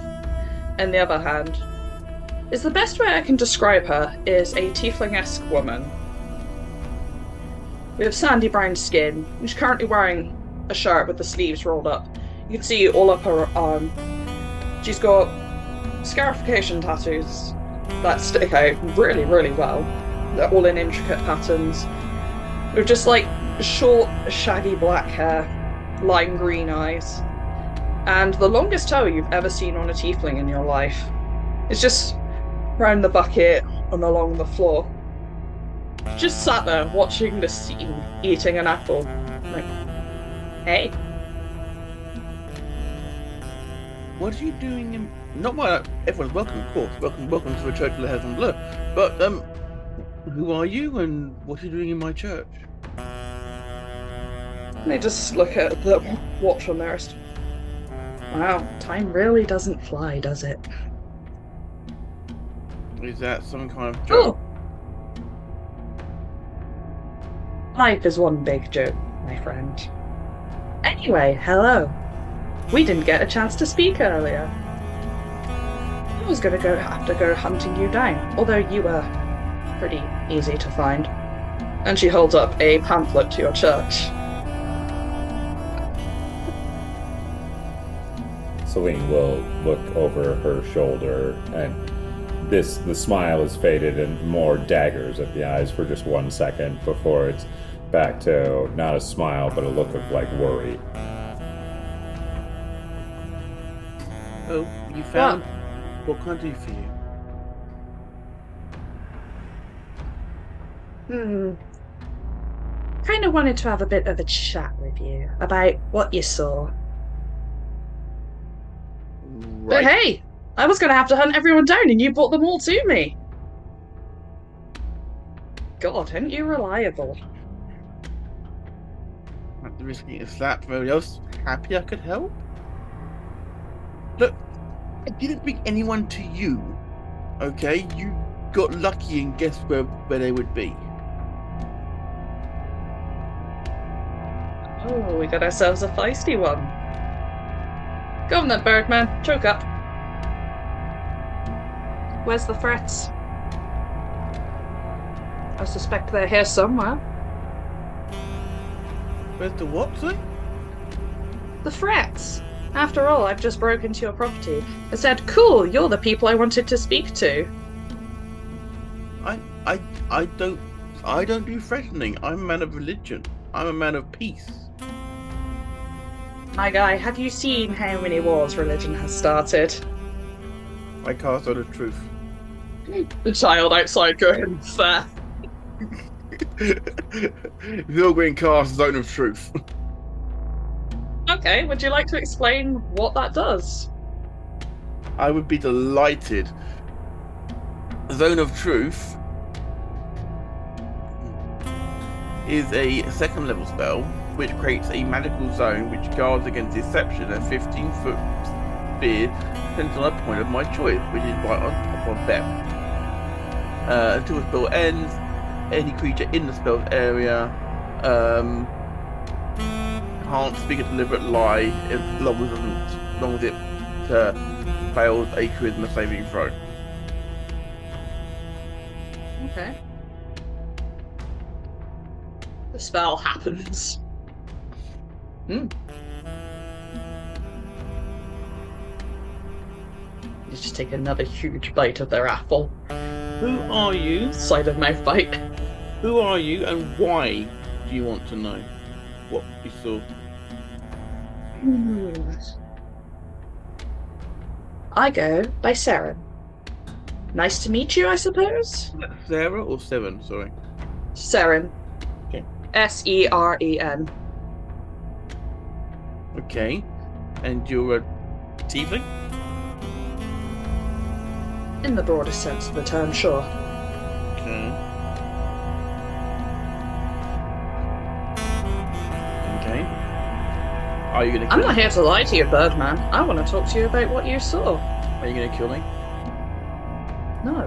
in the other hand, is the best way I can describe her is a tiefling-esque woman with sandy brown skin. She's currently wearing a shirt with the sleeves rolled up. You can see all up her arm. She's got scarification tattoos that stick out really, really well. They're all in intricate patterns. With just like short, shaggy black hair, lime green eyes, and the longest toe you've ever seen on a tiefling in your life. It's just round the bucket and along the floor. Just sat there watching the scene, eating an apple. Like, hey. What are you doing in... Not why everyone's welcome, of course. Welcome to a church that has blue. But, who are you and what are you doing in my church? And they just look at the watch on there. Wow, time really doesn't fly, does it? Is that some kind of joke? Oh. Life is one big joke, my friend. Anyway, hello. We didn't get a chance to speak earlier. I was going to have to go hunting you down, although you were pretty easy to find. And she holds up a pamphlet to your church. Celine will look over her shoulder, and the smile is faded and more daggers at the eyes for just 1 second before it's back to not a smile but a look of like worry. Oh, you found what can I do for you? Kind of wanted to have a bit of a chat with you about what you saw. Right. But hey, I was going to have to hunt everyone down and you brought them all to me. God, aren't you reliable? At the risk of getting a slap from everybody else, happy I could help? Look, I didn't bring anyone to you, okay? You got lucky and guessed where they would be. Oh, we got ourselves a feisty one. Go on then, Birdman. Choke up. Where's the threats? I suspect they're here somewhere. Where's the what, sir? The threats. After all, I've just broken into your property. I said, cool, you're the people I wanted to speak to. I don't do threatening. I'm a man of religion. I'm a man of peace. My guy, have you seen how many wars religion has started? I cast out the truth. The child outside going, fair. Zylgwyn casts Zone of Truth. Okay, would you like to explain what that does? I would be delighted. Zone of Truth is a second level spell which creates a magical zone which guards against deception at 15-foot sphere centered on a point of my choice, which is right on top of them. Until the spell ends, any creature in the spell's area can't speak a deliberate lie as long as it fails a charisma saving throw. Okay. The spell happens. You just take another huge bite of their apple. Who are you? Side of mouth bite. Who are you and why do you want to know what you saw? I go by Seren. Nice to meet you, I suppose? Sarah or Seren, sorry? Seren. Okay. S-E-R-E-N. Okay, and you're a tiefling? In the broader sense of the term, sure. Okay. Okay. Are you gonna kill me? I'm not here to lie to you, Birdman. I want to talk to you about what you saw. Are you gonna kill me? No.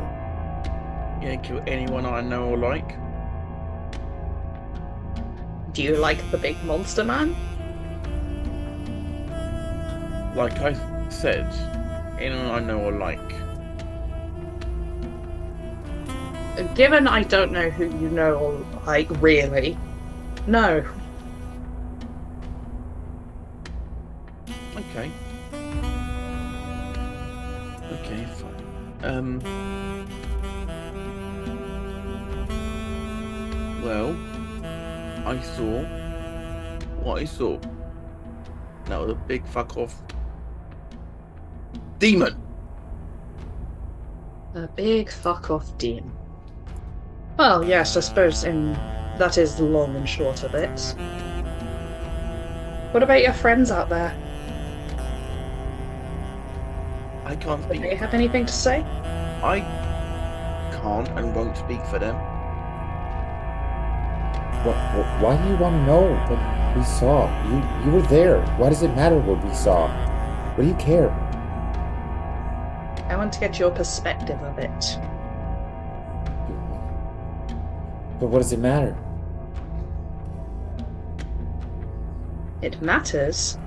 You gonna kill anyone I know or like? Do you like the big monster man? Like I said, anyone I know or like. Given I don't know who you know or like, really, no. Okay. Okay, fine. Well, I saw what I saw. That was a big fuck off. Demon! A big fuck-off demon. Well, yes, I suppose that is the long and short of it. What about your friends out there? I can't speak. Do they have anything to say? I can't and won't speak for them. Why do you want to know what we saw? You were there. Why does it matter what we saw? What do you care? I want to get your perspective of it. But what does it matter? it matters,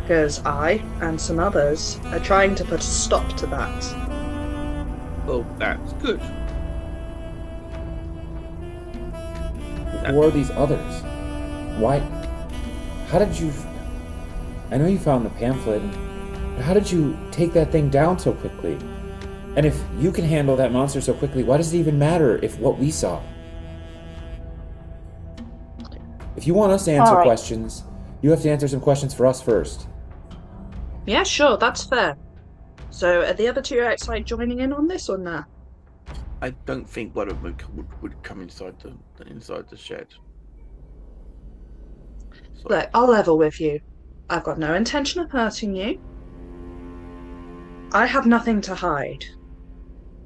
because I, and some others, are trying to put a stop to that. Well, that's good. Who are these others? Why? How did you... I know you found the pamphlet, but how did you take that thing down so quickly? And if you can handle that monster so quickly, why does it even matter if what we saw? If you want us to answer questions, you have to answer some questions for us first. Yeah, sure, that's fair. So are the other two outside joining in on this or nah? I don't think one of them would come inside the shed. So. Look, I'll level with you. I've got no intention of hurting you. I have nothing to hide.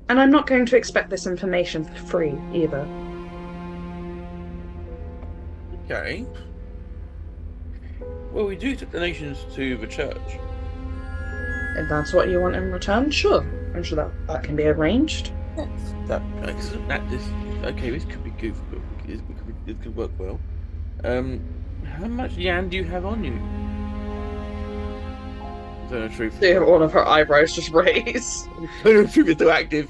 And I'm not going to expect this information for free, either. Okay. Well, we do take donations to the church. If that's what you want in return, sure. I'm sure that can be arranged. Yes. Okay, this could be goofy, but it could work well. How much Yan do you have on you? Don't know truth. They have all of her eyebrows just raised. Don't know truth is still active.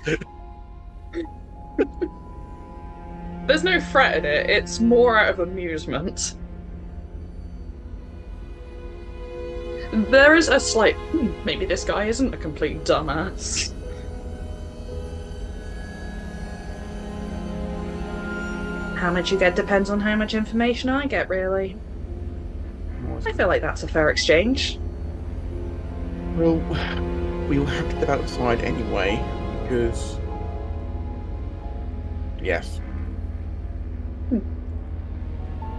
There's no threat in it. It's more out of amusement. There is a slight, maybe this guy isn't a complete dumbass. How much you get depends on how much information I get, really. I feel like that's a fair exchange. Well, we will have to go outside anyway, because... Yes.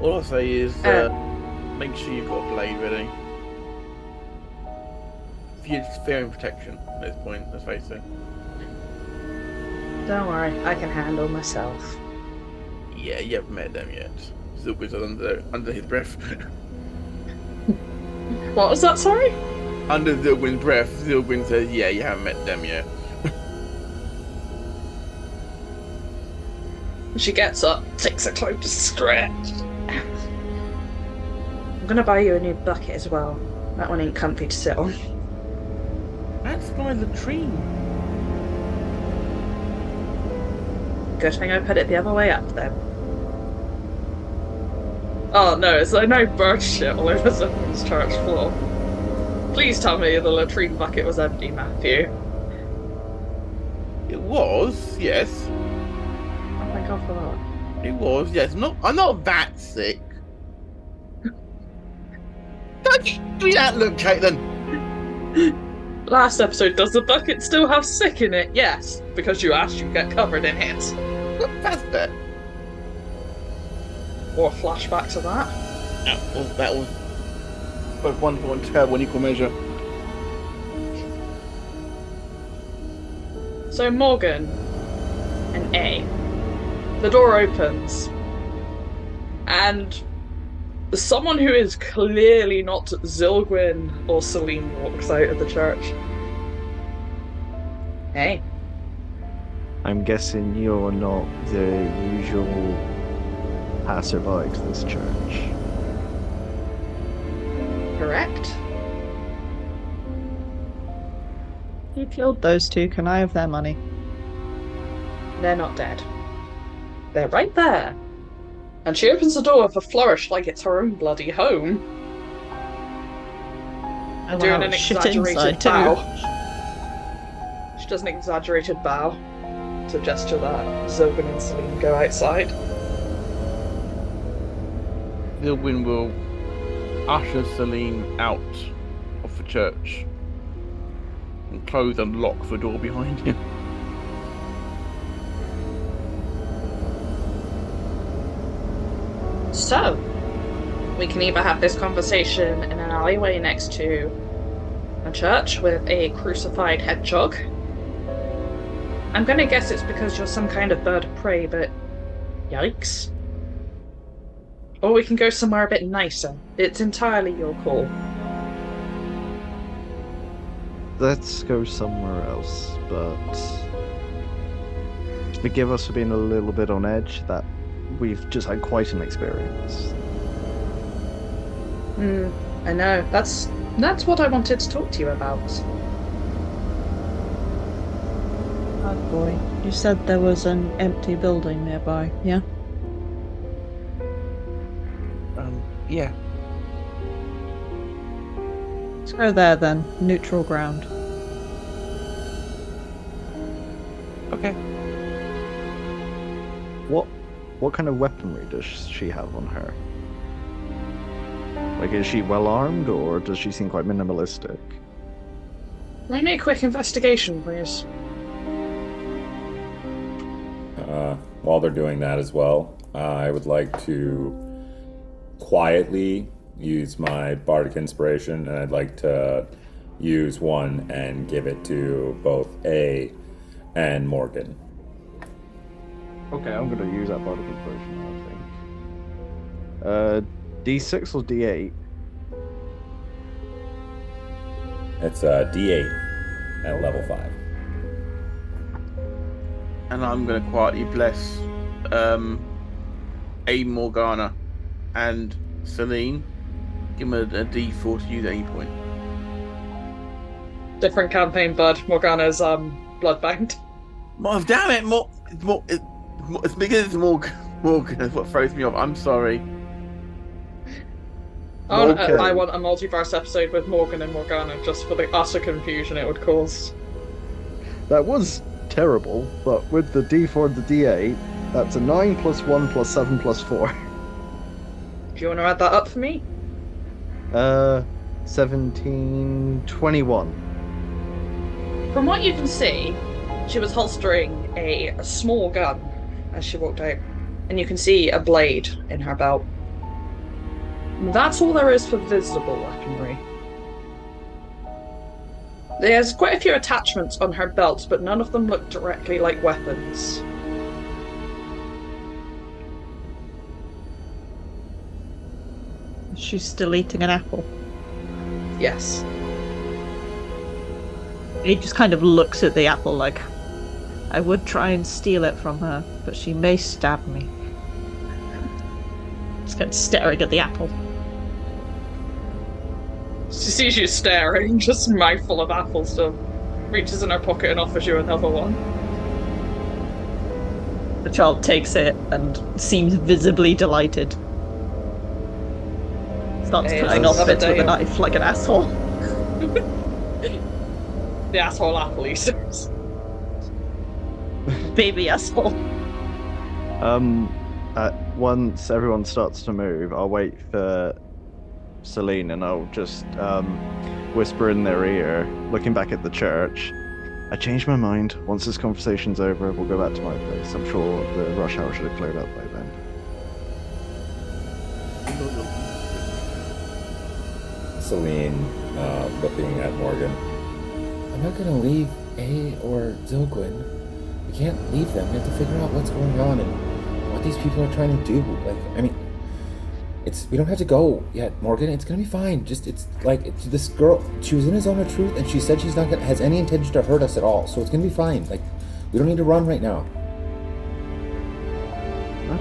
All I'll say is, make sure you've got a blade ready. For your fear and protection at this point, let's face it. Don't worry, I can handle myself. Yeah, you haven't met them yet. The wizard under his breath. What was that, sorry? Under Zylgwyn's breath, Zylgwyn says, yeah, you haven't met them yet. She gets up, takes a cloak to stretch. I'm going to buy you a new bucket as well. That one ain't comfy to sit on. That's by the tree. Good thing I put it the other way up then. Oh no, it's like no bird shit all over someone's church floor. Please tell me the latrine bucket was empty, Matthew. It was, yes. Oh my god, for that. It was, yes. I'm not that sick. Don't do that, look, Caitlin. Last episode, does the bucket still have sick in it? Yes, because you asked you get covered in it. That's bad. Or a flashback to that. That was both wonderful and terrible in equal measure. So Morgan, an A. The door opens. And someone who is clearly not Zylgwyn or Seline walks out of the church. Hey. I'm guessing you're not the usual passerby to this church. Correct. You killed those two. Can I have their money? They're not dead. They're right there. And she opens the door with a flourish like it's her own bloody home. Oh, doing wow, an exaggerated bow. Too. She does an exaggerated bow to gesture that Zylgwyn and Seline go outside. Zylgwyn will usher Seline out of the church and close and lock the door behind him. So, we can either have this conversation in an alleyway next to a church with a crucified hedgehog. I'm gonna guess it's because you're some kind of bird of prey, but yikes. Or we can go somewhere a bit nicer. It's entirely your call. Let's go somewhere else, but forgive us for being a little bit on edge. That we've just had quite an experience. I know. That's what I wanted to talk to you about. Oh boy. You said there was an empty building nearby, yeah? Yeah. Let's go there then. Neutral ground. Okay. What kind of weaponry does she have on her? Like, is she well armed, or does she seem quite minimalistic? Let me a quick investigation, please. While they're doing that as well, I would like to quietly use my bardic inspiration, and I'd like to use one and give it to both A and Morgan. Okay, I'm going to use that bardic inspiration, I think. D6 or D8? It's D8 at level 5. And I'm going to quietly bless A. Morgana and Seline. Give them a D4 to use at any point. Different campaign, bud. Morgana's blood banked. Oh, damn it! It's because it's Morgan. That's what throws me off. I'm sorry. Okay. I want a multiverse episode with Morgan and Morgana, just for the utter confusion it would cause. That was terrible, but with the D4 and the D8, that's a 9 plus 1 plus 7 plus 4. Do you want to add that up for me? 17, 21. From what you can see, she was holstering a small gun as she walked out, and you can see a blade in her belt. That's all there is for visible weaponry. There's quite a few attachments on her belt, but none of them look directly like weapons. She's still eating an apple. Yes. He just kind of looks at the apple like, I would try and steal it from her, but she may stab me. Just kind of staring at the apple. She sees you staring, just a mouthful of apples, so reaches in her pocket and offers you another one. The child takes it and seems visibly delighted. Starts cutting off bits with a knife like an asshole. The asshole apple, he says. Baby asshole. Once everyone starts to move, I'll wait for Seline, and I'll just whisper in their ear, looking back at the church, I changed my mind. Once this conversation's over, we'll go back to my place. I'm sure the rush hour should have cleared up by then. Seline, looking at Morgan. I'm not going to leave A or Zylgwyn. We can't leave them. We have to figure out what's going on and what these people are trying to do. We don't have to go yet, Morgan. It's gonna be fine. This girl, she was in a zone of truth, and she said she's not has any intention to hurt us at all. So it's gonna be fine. We don't need to run right now.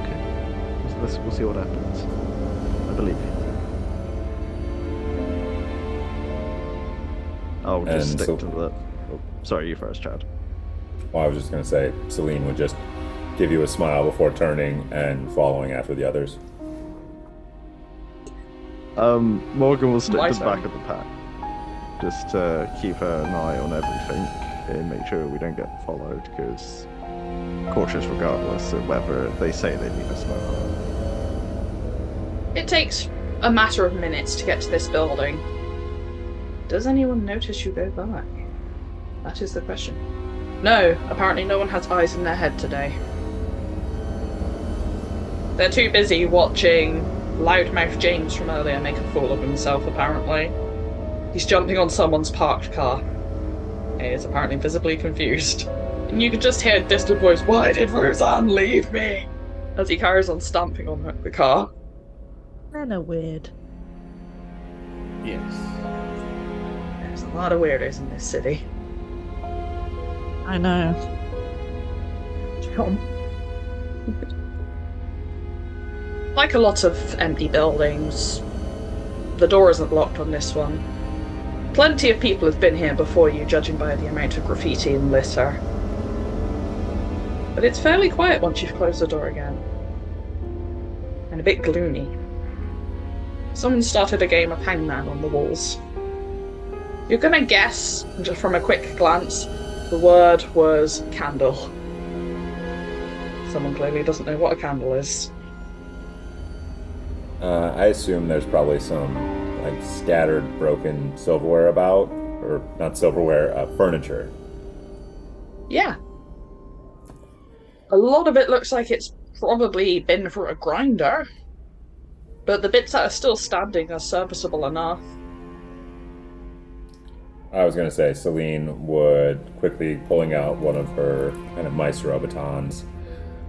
Okay. We'll see what happens. I believe you. I'll just stick to that. Oh, sorry, you first, Chad. Well, I was just gonna say, Seline would just give you a smile before turning and following after the others. Morgan will stick to the back of the pack, just to keep an eye on everything and make sure we don't get followed, because cautious regardless of whether they say they leave us alone. It takes a matter of minutes to get to this building. Does anyone notice you go back? That is the question. No, apparently no one has eyes in their head today. They're too busy watching Loudmouth James from earlier make a fool of himself, apparently. He's jumping on someone's parked car. He is apparently visibly confused. And you can just hear a distant voice, "Why did Roseanne leave me?" as he carries on stamping on the car. Men are weird. Yes. There's a lot of weirdos in this city. I know. John. Like a lot of empty buildings, The door isn't locked on this one. Plenty of people have been here before you, judging by the amount of graffiti and litter. But it's fairly quiet once you've closed the door again. And a bit gloomy. Someone started a game of hangman on the walls. You're gonna guess, just from a quick glance, the word was candle. Someone clearly doesn't know what a candle is. I assume there's probably some, like, scattered, broken silverware about, or not silverware, furniture. Yeah. A lot of it looks like it's probably been through a grinder, but the bits that are still standing are serviceable enough. I was going to say, Seline would, quickly pulling out one of her kind of Maestro batons,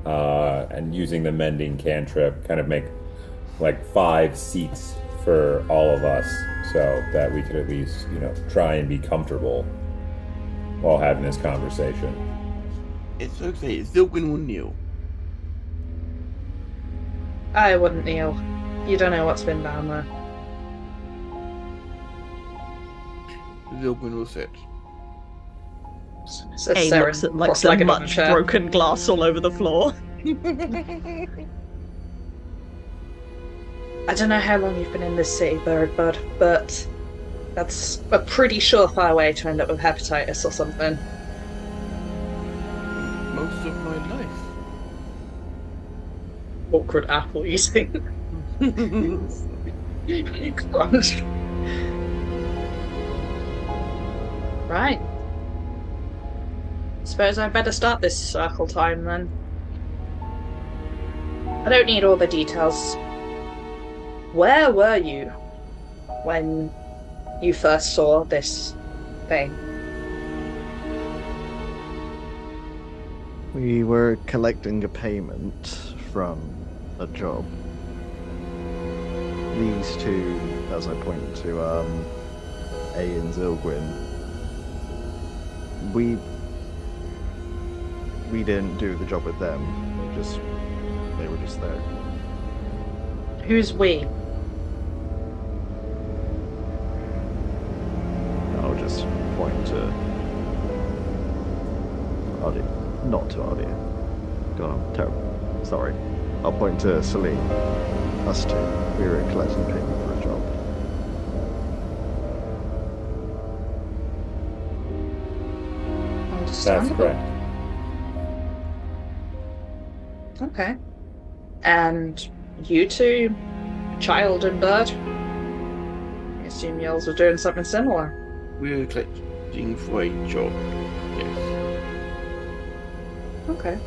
and using the mending cantrip, kind of make like 5 seats for all of us so that we could at least, you know, try and be comfortable while having this conversation. It's okay, Zylgwyn will kneel. I wouldn't kneel. You don't know what's been down there. Zylgwyn will sit. A looks at, like, so much broken glass all over the floor. I don't know how long you've been in this city, Bird, but that's a pretty surefire way to end up with hepatitis or something. Most of my life. Awkward apple eating. Right. Suppose I'd better start this circle time, then. I don't need all the details. Where were you when you first saw this thing? We were collecting a payment from a job. These two, as I point to A and Zylgwyn, we didn't do the job with them. They were just there. Who's we? I'll just point to Aadya. Not to Aadya. God, I'm terrible. Sorry. I'll point to Seline. Us two. We were collecting payment for a job. That's correct. Okay. And you two, Child and Bird, I assume y'all are doing something similar. We're collecting for a job, yes. Okay.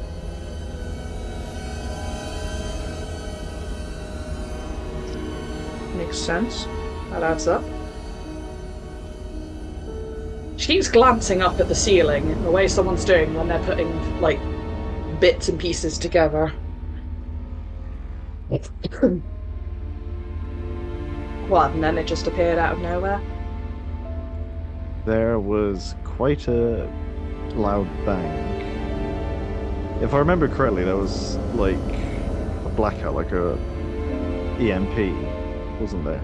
Makes sense. That adds up. She's glancing up at the ceiling, the way someone's doing when they're putting, like, bits and pieces together. What, and then it just appeared out of nowhere? There was quite a loud bang. If I remember correctly, there was like a blackout, like a EMP, wasn't there?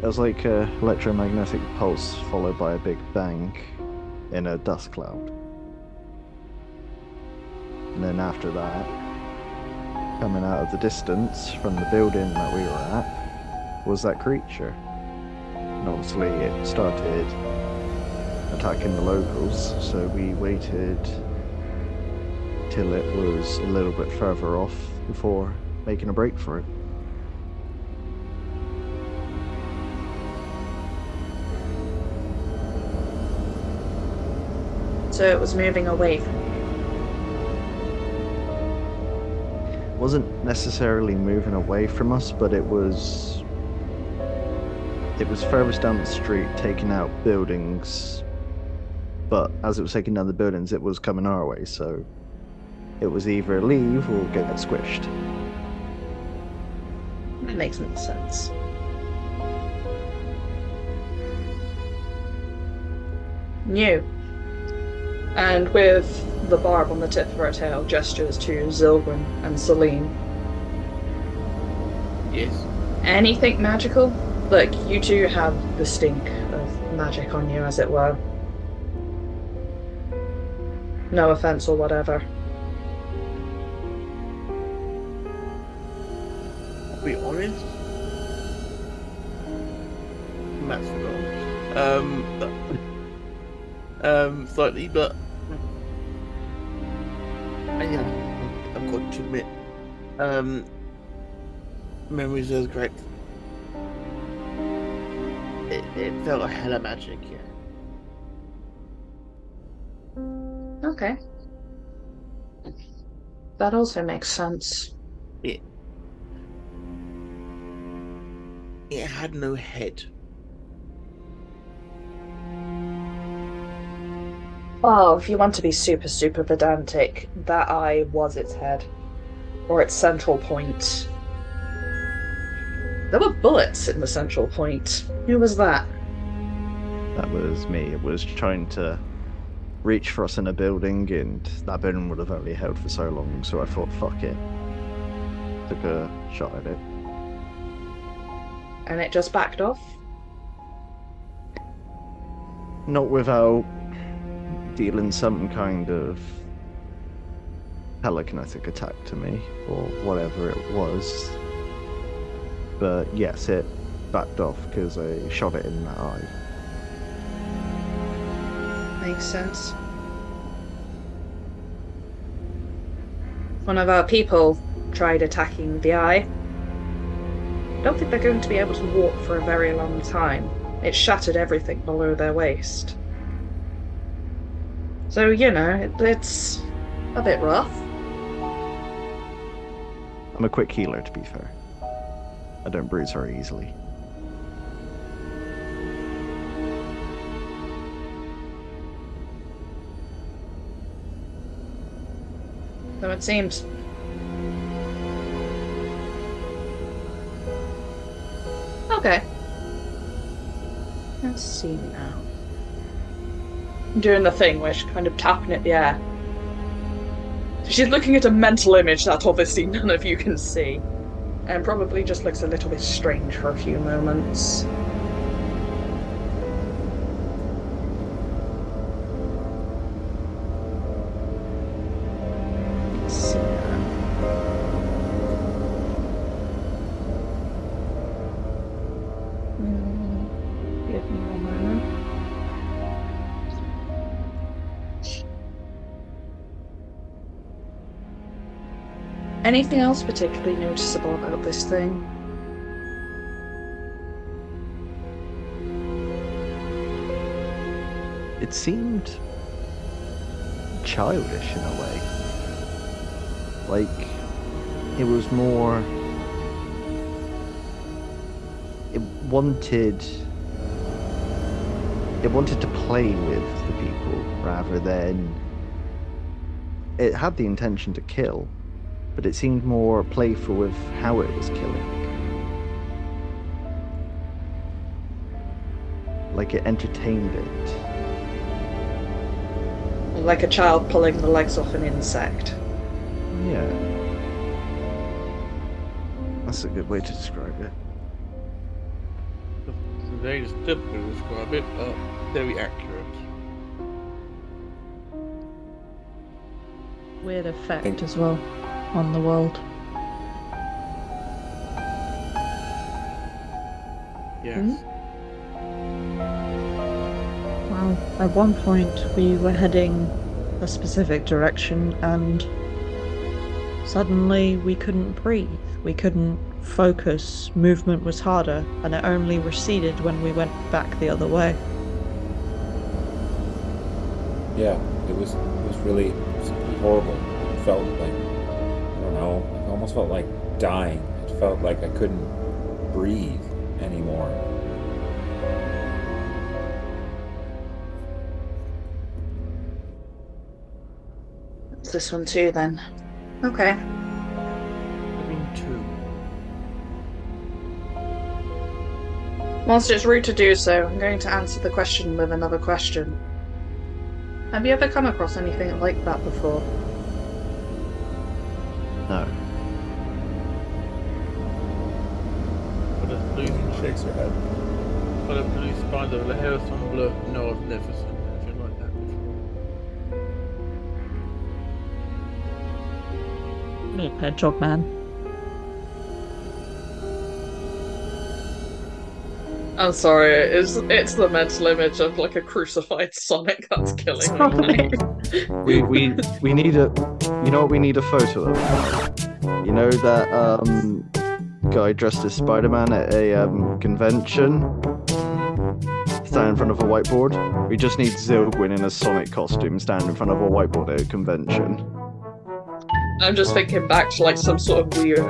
There was like a electromagnetic pulse followed by a big bang in a dust cloud. And then after that, coming out of the distance from the building that we were at, was that creature. And obviously it started attacking the locals, so we waited till it was a little bit further off before making a break for it. So it was moving away from wasn't necessarily moving away from us, but it was furthest down the street, taking out buildings. But as it was taking down the buildings, it was coming our way, so it was either leave or get squished. That makes no sense. New. And with the barb on the tip of her tail, gestures to Zylgwyn and Seline. Yes. Anything magical? Look, you two have the stink of magic on you, as it were. No offense or whatever. I'll be honest. Matt's forgotten. Slightly, but yeah, I've got to admit, memories are great. It felt like hella magic, yeah. Okay. That also makes sense. It had no head. Oh, if you want to be super, super pedantic, that eye was its head. Or its central point. There were bullets in the central point. Who was that? That was me. It was trying to reach for us in a building, and that building would have only held for so long, so I thought, fuck it. Took a shot at it. And it just backed off? Not without dealing some kind of telekinetic attack to me, or whatever it was. But yes, it backed off because I shot it in the eye. Makes sense. One of our people tried attacking the eye. Don't think they're going to be able to walk for a very long time. It shattered everything below their waist. So, you know, it's a bit rough. I'm a quick healer, to be fair. I don't bruise very easily. So it seems. Okay. Let's see now. Doing the thing where she's kind of tapping at the air. She's looking at a mental image that obviously none of you can see, and probably just looks a little bit strange for a few moments. Let's see now. Give me a moment. Anything else particularly noticeable about this thing? It seemed childish in a way. Like, it was more... It wanted to play with the people rather than... It had the intention to kill, but it seemed more playful with how it was killing. Like it entertained it. Like a child pulling the legs off an insect. Yeah. That's a good way to describe it. It's a very difficult to describe it, but very accurate. Weird effect as well on the world. Yes. Mm-hmm. Well, at one point we were heading a specific direction and suddenly we couldn't breathe. We couldn't focus. Movement was harder, and it only receded when we went back the other way. Yeah, it was really horrible. It felt like, it almost felt like dying. It felt like I couldn't breathe anymore. It's this one too, then. Okay. I mean, two. Whilst it's rude to do so, I'm going to answer the question with another question. Have you ever come across anything like that before? No. shakes her head. But a blue spider, the hair is on blue. No, I've never seen anything like that before. Little hedgehog man. I'm sorry, it's the mental image of like a crucified Sonic that's killing me. We need a, you know what we need a photo of? You know that guy dressed as Spider-Man at a convention? Standing in front of a whiteboard? We just need Zylgwyn in a Sonic costume standing in front of a whiteboard at a convention. I'm just thinking back to like some sort of weird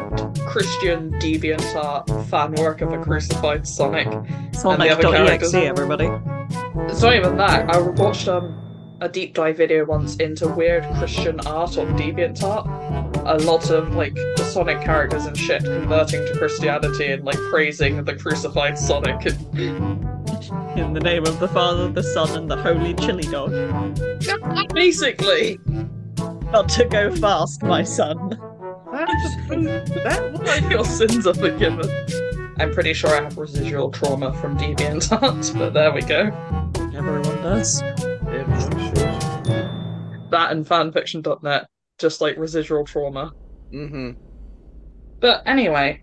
Christian deviant art fan work of a crucified Sonic. Sonic.exe, everybody. It's not even that. I watched a deep dive video once into weird Christian art on deviant art. A lot of like the Sonic characters and shit converting to Christianity and like praising the crucified Sonic. In the name of the Father, the Son, and the Holy Chili Dog. Basically. Not to go fast, my son. Your sins are forgiven. I'm pretty sure I have residual trauma from DeviantArt, but there we go. Everyone does. Everyone should. That and fanfiction.net. Just like residual trauma. Mm-hmm. But anyway.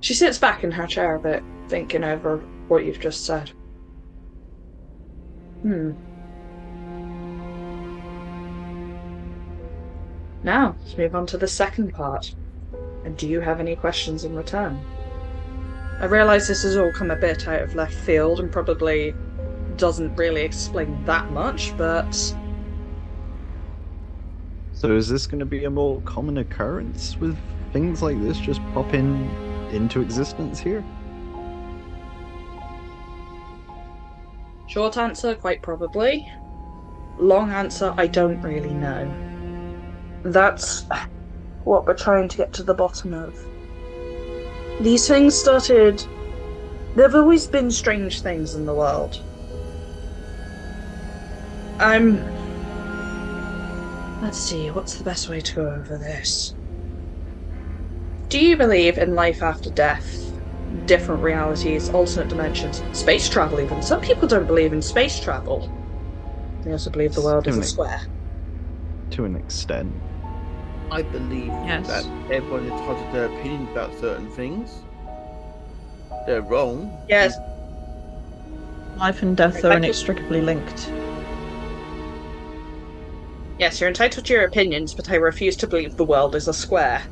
She sits back in her chair a bit, thinking over what you've just said. Now, let's move on to the second part. And do you have any questions in return? I realise this has all come a bit out of left field and probably doesn't really explain that much, but... So is this going to be a more common occurrence with things like this just popping into existence here? Short answer, quite probably. Long answer, I don't really know. That's what we're trying to get to the bottom of. These things started... There have always been strange things in the world. Let's see, what's the best way to go over this? Do you believe in life after death? Different realities, alternate dimensions, space travel even. Some people don't believe in space travel. They also believe the world is a square. To an extent. I believe that everyone has their opinion about certain things. They're wrong. Yes. Life and death are inextricably linked. Yes, you're entitled to your opinions, but I refuse to believe the world is a square.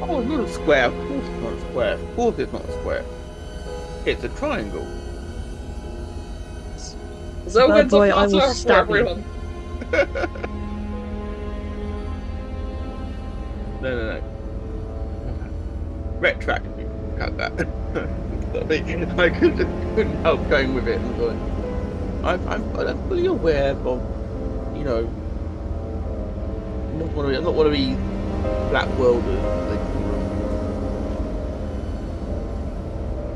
Oh, it's not a square. Of course it's not a square. Of course it's not a square. It's a triangle. Zylgwyn's a philosopher for everyone. No. Retract. Cut that. I couldn't help going with it. And going, I'm fully aware of, you know, I'm not one of these black worlders.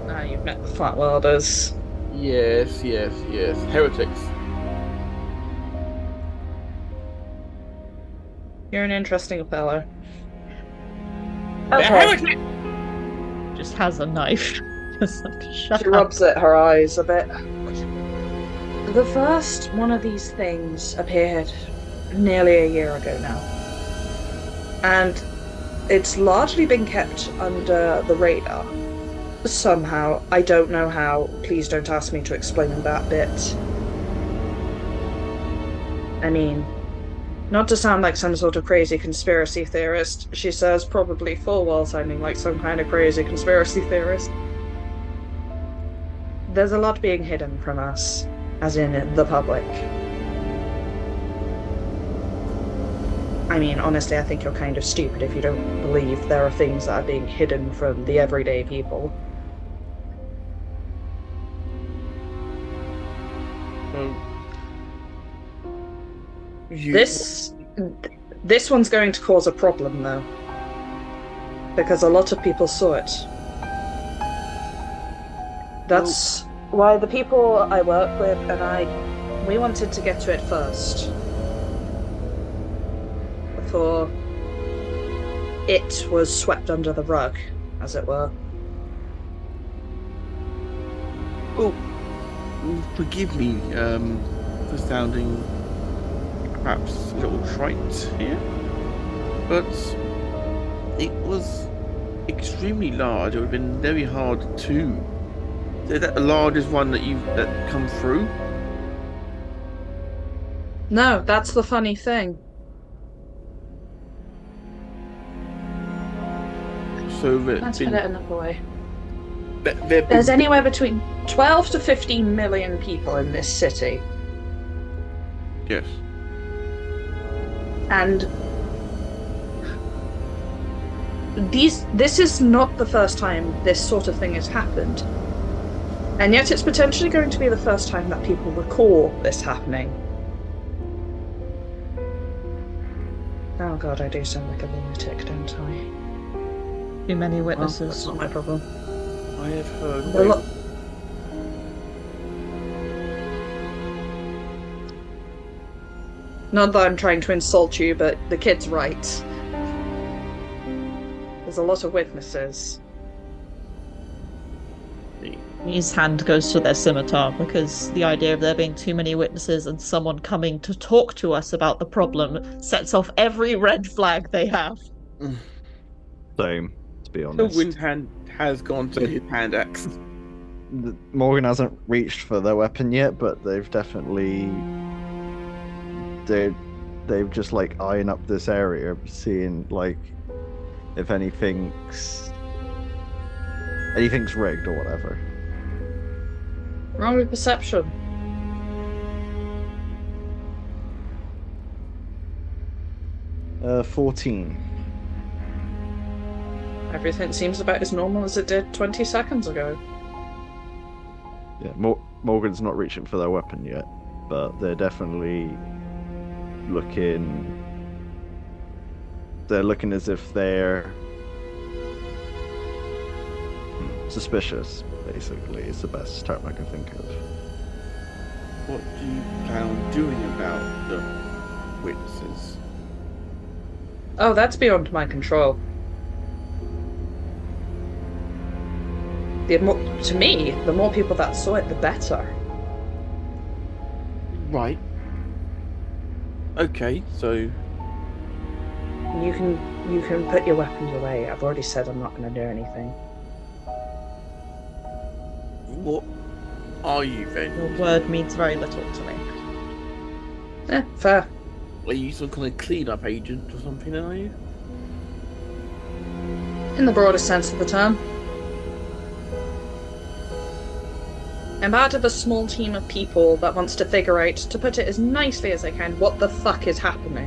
Ah, you've met the flat worlders. Yes. Heretics. You're an interesting fellow. Okay. Just has a knife. Just like, shut up. She rubs at her eyes a bit. The first one of these things appeared nearly a year ago now. And it's largely been kept under the radar. Somehow. I don't know how. Please don't ask me to explain that bit. I mean... Not to sound like some sort of crazy conspiracy theorist, she says, probably full while sounding like some kind of crazy conspiracy theorist. There's a lot being hidden from us, as in the public. I mean, honestly, I think you're kind of stupid if you don't believe there are things that are being hidden from the everyday people. This one's going to cause a problem, though. Because a lot of people saw it. That's why the people I work with and we wanted to get to it first. Before it was swept under the rug. as it were. Oh, forgive me for sounding perhaps a little trite here, but it was extremely large. It would have been very hard to. Is that the largest one that you've that come through? No, that's the funny thing. So let's put it another way. There's anywhere between 12 to 15 million people in this city. Yes. And this is not the first time this sort of thing has happened. And yet it's potentially going to be the first time that people recall this happening. Oh god, I do sound like a lunatic, don't I? Too many witnesses. Well, that's not my problem. I have heard a lot. Not that I'm trying to insult you, but the kid's right. There's a lot of witnesses. His hand goes to their scimitar, because the idea of there being too many witnesses and someone coming to talk to us about the problem sets off every red flag they have. Same, to be honest. The wind hand has gone to his hand axe. Morgan hasn't reached for their weapon yet, but they've definitely... They've just, like, eyeing up this area, seeing, like, if anything's rigged or whatever. Wrong with perception. Uh, 14. Everything seems about as normal as it did 20 seconds ago. Yeah, Morgan's not reaching for their weapon yet, but they're definitely looking... They're looking as if they're... suspicious, basically, is the best term I can think of. What do you plan on doing about the witnesses? Oh, that's beyond my control. To me, the more people that saw it, the better. Right. Okay, so... You can put your weapons away. I've already said I'm not going to do anything. What are you then? Your word means very little to me. Eh, fair. Are you some kind of clean-up agent or something, are you? In the broader sense of the term. I'm part of a small team of people that wants to figure out, to put it as nicely as I can, what the fuck is happening.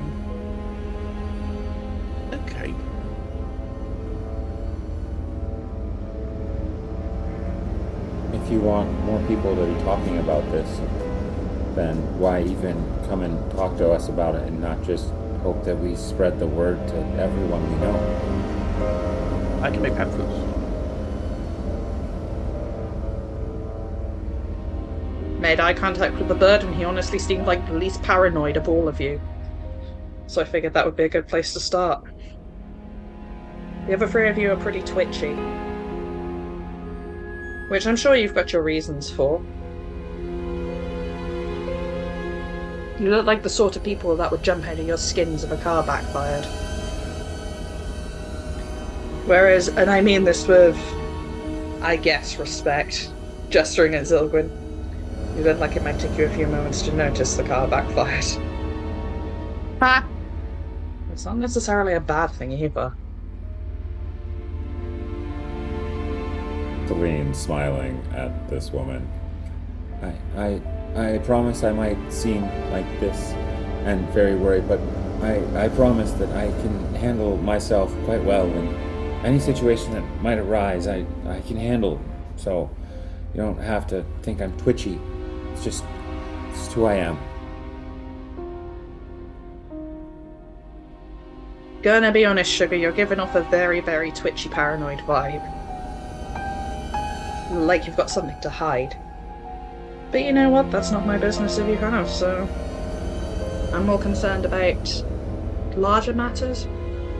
Okay. If you want more people to be talking about this, then why even come and talk to us about it and not just hope that we spread the word to everyone we know? I can make pamphlets. Made eye contact with the bird and he honestly seemed like the least paranoid of all of you. So I figured that would be a good place to start. The other three of you are pretty twitchy. Which I'm sure you've got your reasons for. You look like the sort of people that would jump out of your skins if a car backfired. Whereas, and I mean this with, I guess, respect, gesturing at Zylgwyn, you look like it might take you a few moments to notice the car backfired. Ha! It's not necessarily a bad thing either. Smiling at this woman. I promise I might seem like this and very worried, but I promise that I can handle myself quite well in any situation that might arise. I can handle, so you don't have to think I'm twitchy. It's just who I am. Gonna be honest, Sugar, you're giving off a very, very twitchy, paranoid vibe. Like you've got something to hide. But you know what? That's not my business if you have, so... I'm more concerned about larger matters.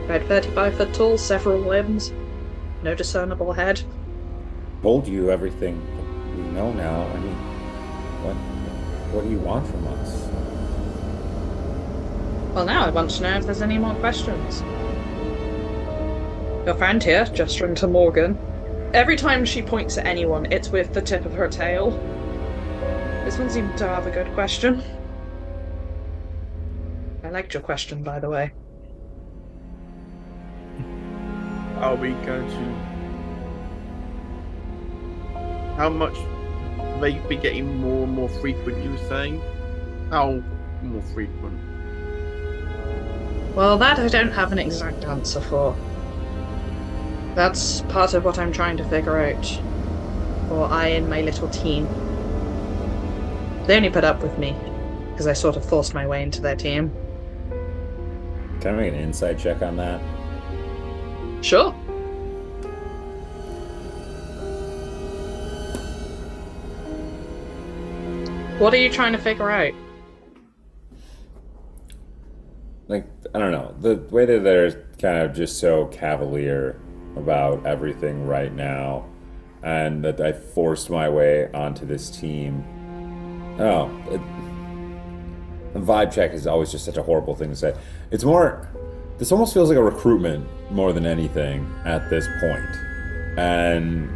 About 35 foot tall, several limbs. No discernible head. Told you everything we know now. I mean, what do you want from us? Well, now I want to know if there's any more questions. Your friend here, gesturing to Morgan. Every time she points at anyone, it's with the tip of her tail. This one seemed to have a good question. I liked your question, by the way. Are we going to... How much they be getting more and more frequent, you were saying? How more frequent? Well, that I don't have an exact answer for. That's part of what I'm trying to figure out. Or I and my little team. They only put up with me, because I sort of forced my way into their team. Can I make an inside check on that? Sure. What are you trying to figure out? Like, I don't know. The way that they're kind of just so cavalier about everything right now, and that I forced my way onto this team. Oh, a vibe check is always just such a horrible thing to say. It's more, this almost feels like a recruitment more than anything at this point. And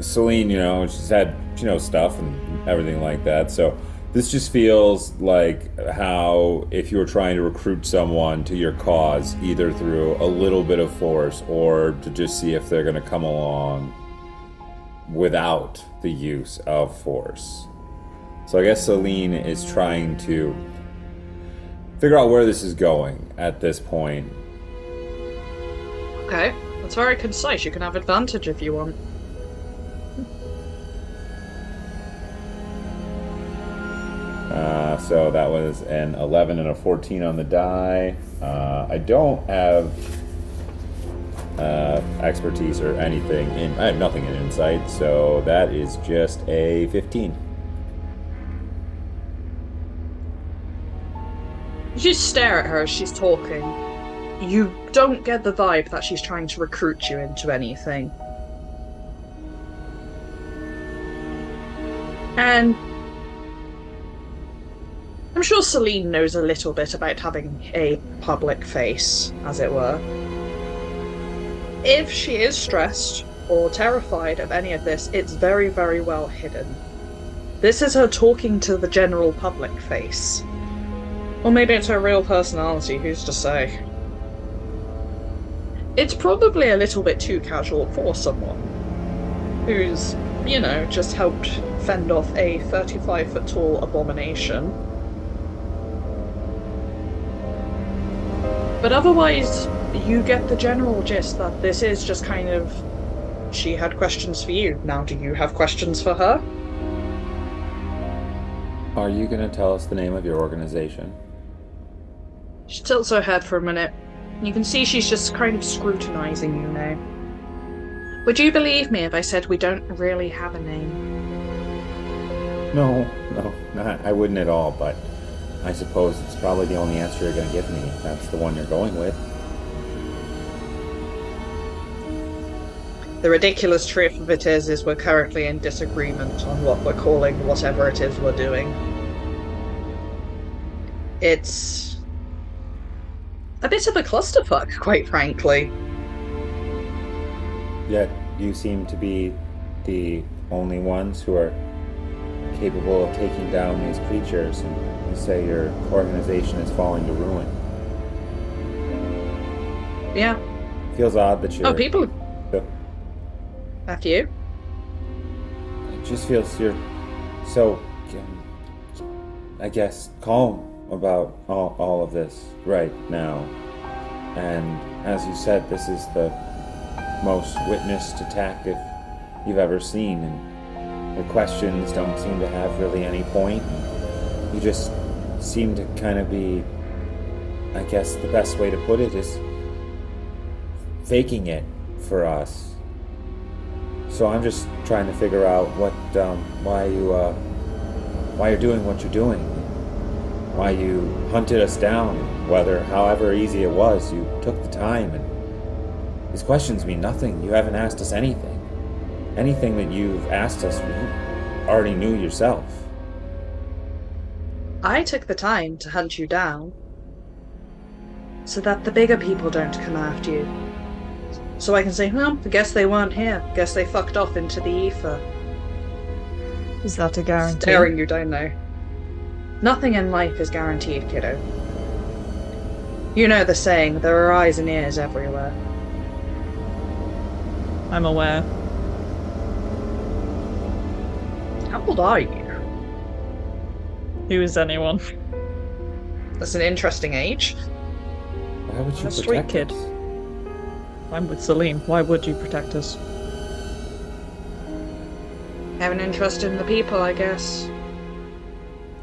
Seline, you know, she's had, she knows stuff and everything like that. So this just feels like how if you were trying to recruit someone to your cause, either through a little bit of force or to just see if they're going to come along without the use of force. So I guess Seline is trying to figure out where this is going at this point. Okay, that's very concise. You can have advantage if you want. So that was an 11 and a 14 on the die. I don't have expertise or anything. I have nothing in insight, so that is just a 15. You just stare at her as she's talking. You don't get the vibe that she's trying to recruit you into anything. And I'm sure Seline knows a little bit about having a public face, as it were. If she is stressed or terrified of any of this, it's very, very well hidden. This is her talking to the general public face. Or maybe it's her real personality, who's to say? It's probably a little bit too casual for someone who's, you know, just helped fend off a 35-foot-tall abomination. But otherwise, you get the general gist that this is just kind of, she had questions for you, now do you have questions for her? Are you going to tell us the name of your organization? She tilts her head for a minute. You can see she's just kind of scrutinizing you now. Would you believe me if I said we don't really have a name? No, not, I wouldn't at all, but I suppose it's probably the only answer you're going to give me if that's the one you're going with. The ridiculous truth of it is we're currently in disagreement on what we're calling whatever it is we're doing. It's a bit of a clusterfuck, quite frankly. Yet you seem to be the only ones who are capable of taking down these creatures, and you say your organization is falling to ruin. Yeah. Feels odd that you're... Oh, people... After you. It just feels you're so, I guess, calm about all of this right now. And as you said, this is the most witnessed attack if you've ever seen, and the questions don't seem to have really any point. You just seem to kind of be, I guess the best way to put it is faking it for us. So I'm just trying to figure out what, why you're doing what you're doing, why you hunted us down, whether, however easy it was, you took the time and These questions mean nothing. You haven't asked us anything. Anything that you've asked us, you already knew yourself. I took the time to hunt you down so that the bigger people don't come after you. So I can say, well, I guess they weren't here. Guess they fucked off into the ether. Is that a guarantee? Staring you down there. Nothing in life is guaranteed, kiddo. You know the saying, there are eyes and ears everywhere. I'm aware. How old are you? Who is anyone? That's an interesting age. Why would you protect us? A street kid. I'm with Seline. Why would you protect us? I have an interest in the people, I guess.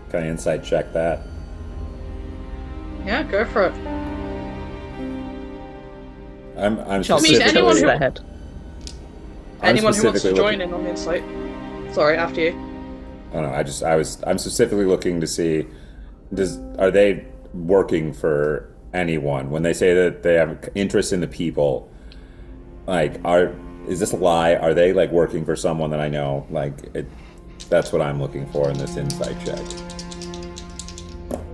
Can I insight check that? Yeah, go for it. I'm specifically... I mean, anyone who wants to join in on the insight. Sorry, after you. Oh no, I'm specifically looking to see, are they working for anyone? When they say that they have interest in the people, like, is this a lie? Are they, like, working for someone that I know? Like, that's what I'm looking for in this insight check.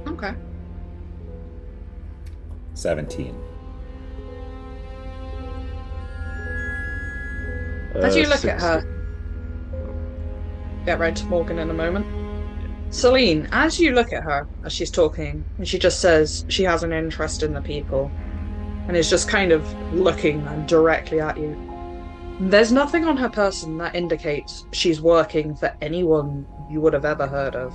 Okay. 17. As you look 16. At her, get right to Morgan in a moment. Seline, as you look at her as she's talking, and she just says she has an interest in the people, and is just kind of looking directly at you. There's nothing on her person that indicates she's working for anyone you would have ever heard of.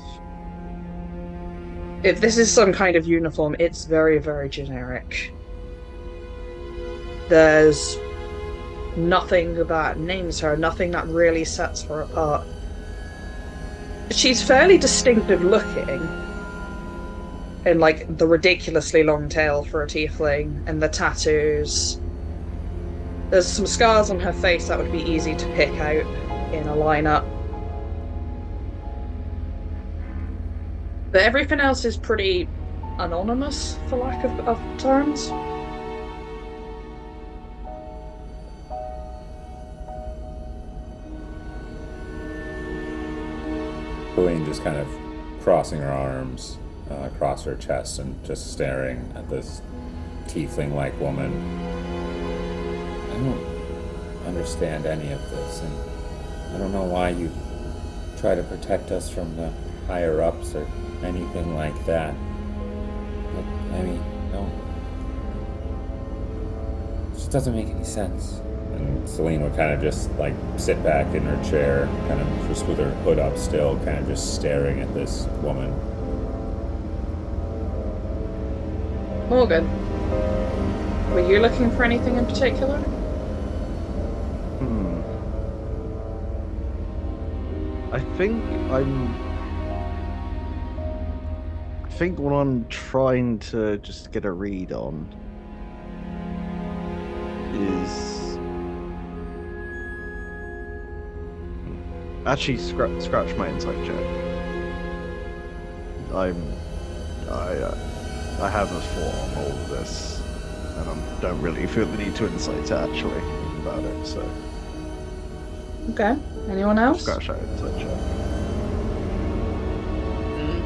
If this is some kind of uniform, it's very, very generic. There's nothing that names her, nothing that really sets her apart. She's fairly distinctive looking, in like the ridiculously long tail for a tiefling, and the tattoos. There's some scars on her face that would be easy to pick out in a lineup. But everything else is pretty anonymous, for lack of terms. Pauline just kind of crossing her arms across her chest and just staring at this tiefling-like woman. I don't understand any of this, and I don't know why you try to protect us from the higher-ups or anything like that. But, I mean, no. It just doesn't make any sense. And Seline would kind of just, like, sit back in her chair, kind of just with her hood up still, kind of just staring at this woman. Morgan, were you looking for anything in particular? I think what I'm trying to just get a read on is... Actually, scratch my insight check. I have a forearm all of this, and I don't really feel the need to insight actually about it. So. Okay. Anyone else? Scratch that insight check.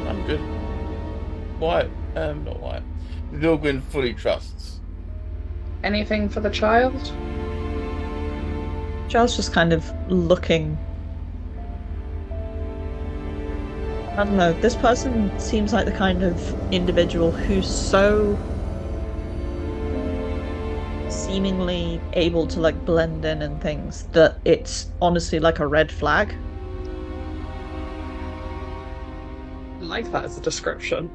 I'm good. Wyatt, not Wyatt. Zylgwyn fully trusts. Anything for the child? Child's just kind of looking. I don't know, this person seems like the kind of individual who's so seemingly able to, like, blend in and things that it's honestly like a red flag. I like that as a description.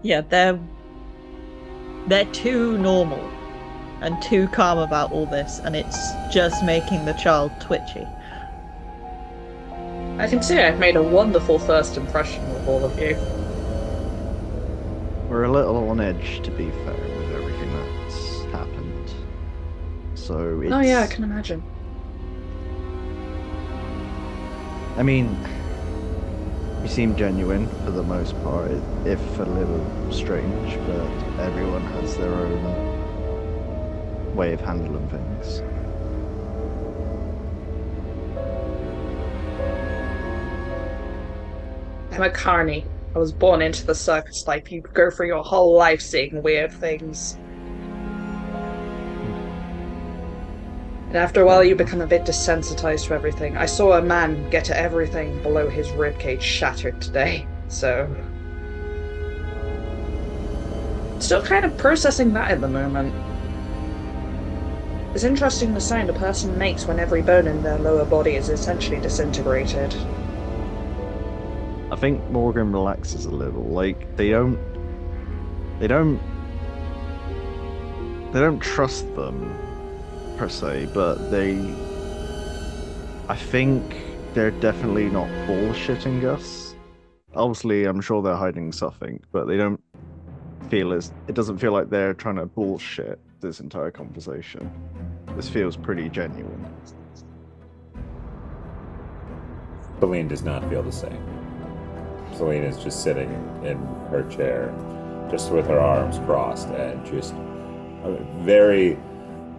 Yeah, they're too normal and too calm about all this, and it's just making the child twitchy. I can see I've made a wonderful first impression with all of you. We're a little on edge, to be fair, with everything that's happened. So it's... Oh yeah, I can imagine. I mean, you seem genuine for the most part, if a little strange, but everyone has their own way of handling things. I'm a carny. I was born into the circus life. You go through your whole life seeing weird things. And after a while you become a bit desensitized to everything. I saw a man get everything below his ribcage shattered today, so... still kind of processing that at the moment. It's interesting the sound a person makes when every bone in their lower body is essentially disintegrated. I think Morgan relaxes a little. Like, they don't trust them, per se, but I think they're definitely not bullshitting us. Obviously, I'm sure they're hiding something, but they don't feel as... it doesn't feel like they're trying to bullshit this entire conversation. This feels pretty genuine. Celine does not feel the same. Celine is just sitting in her chair, just with her arms crossed, and just very...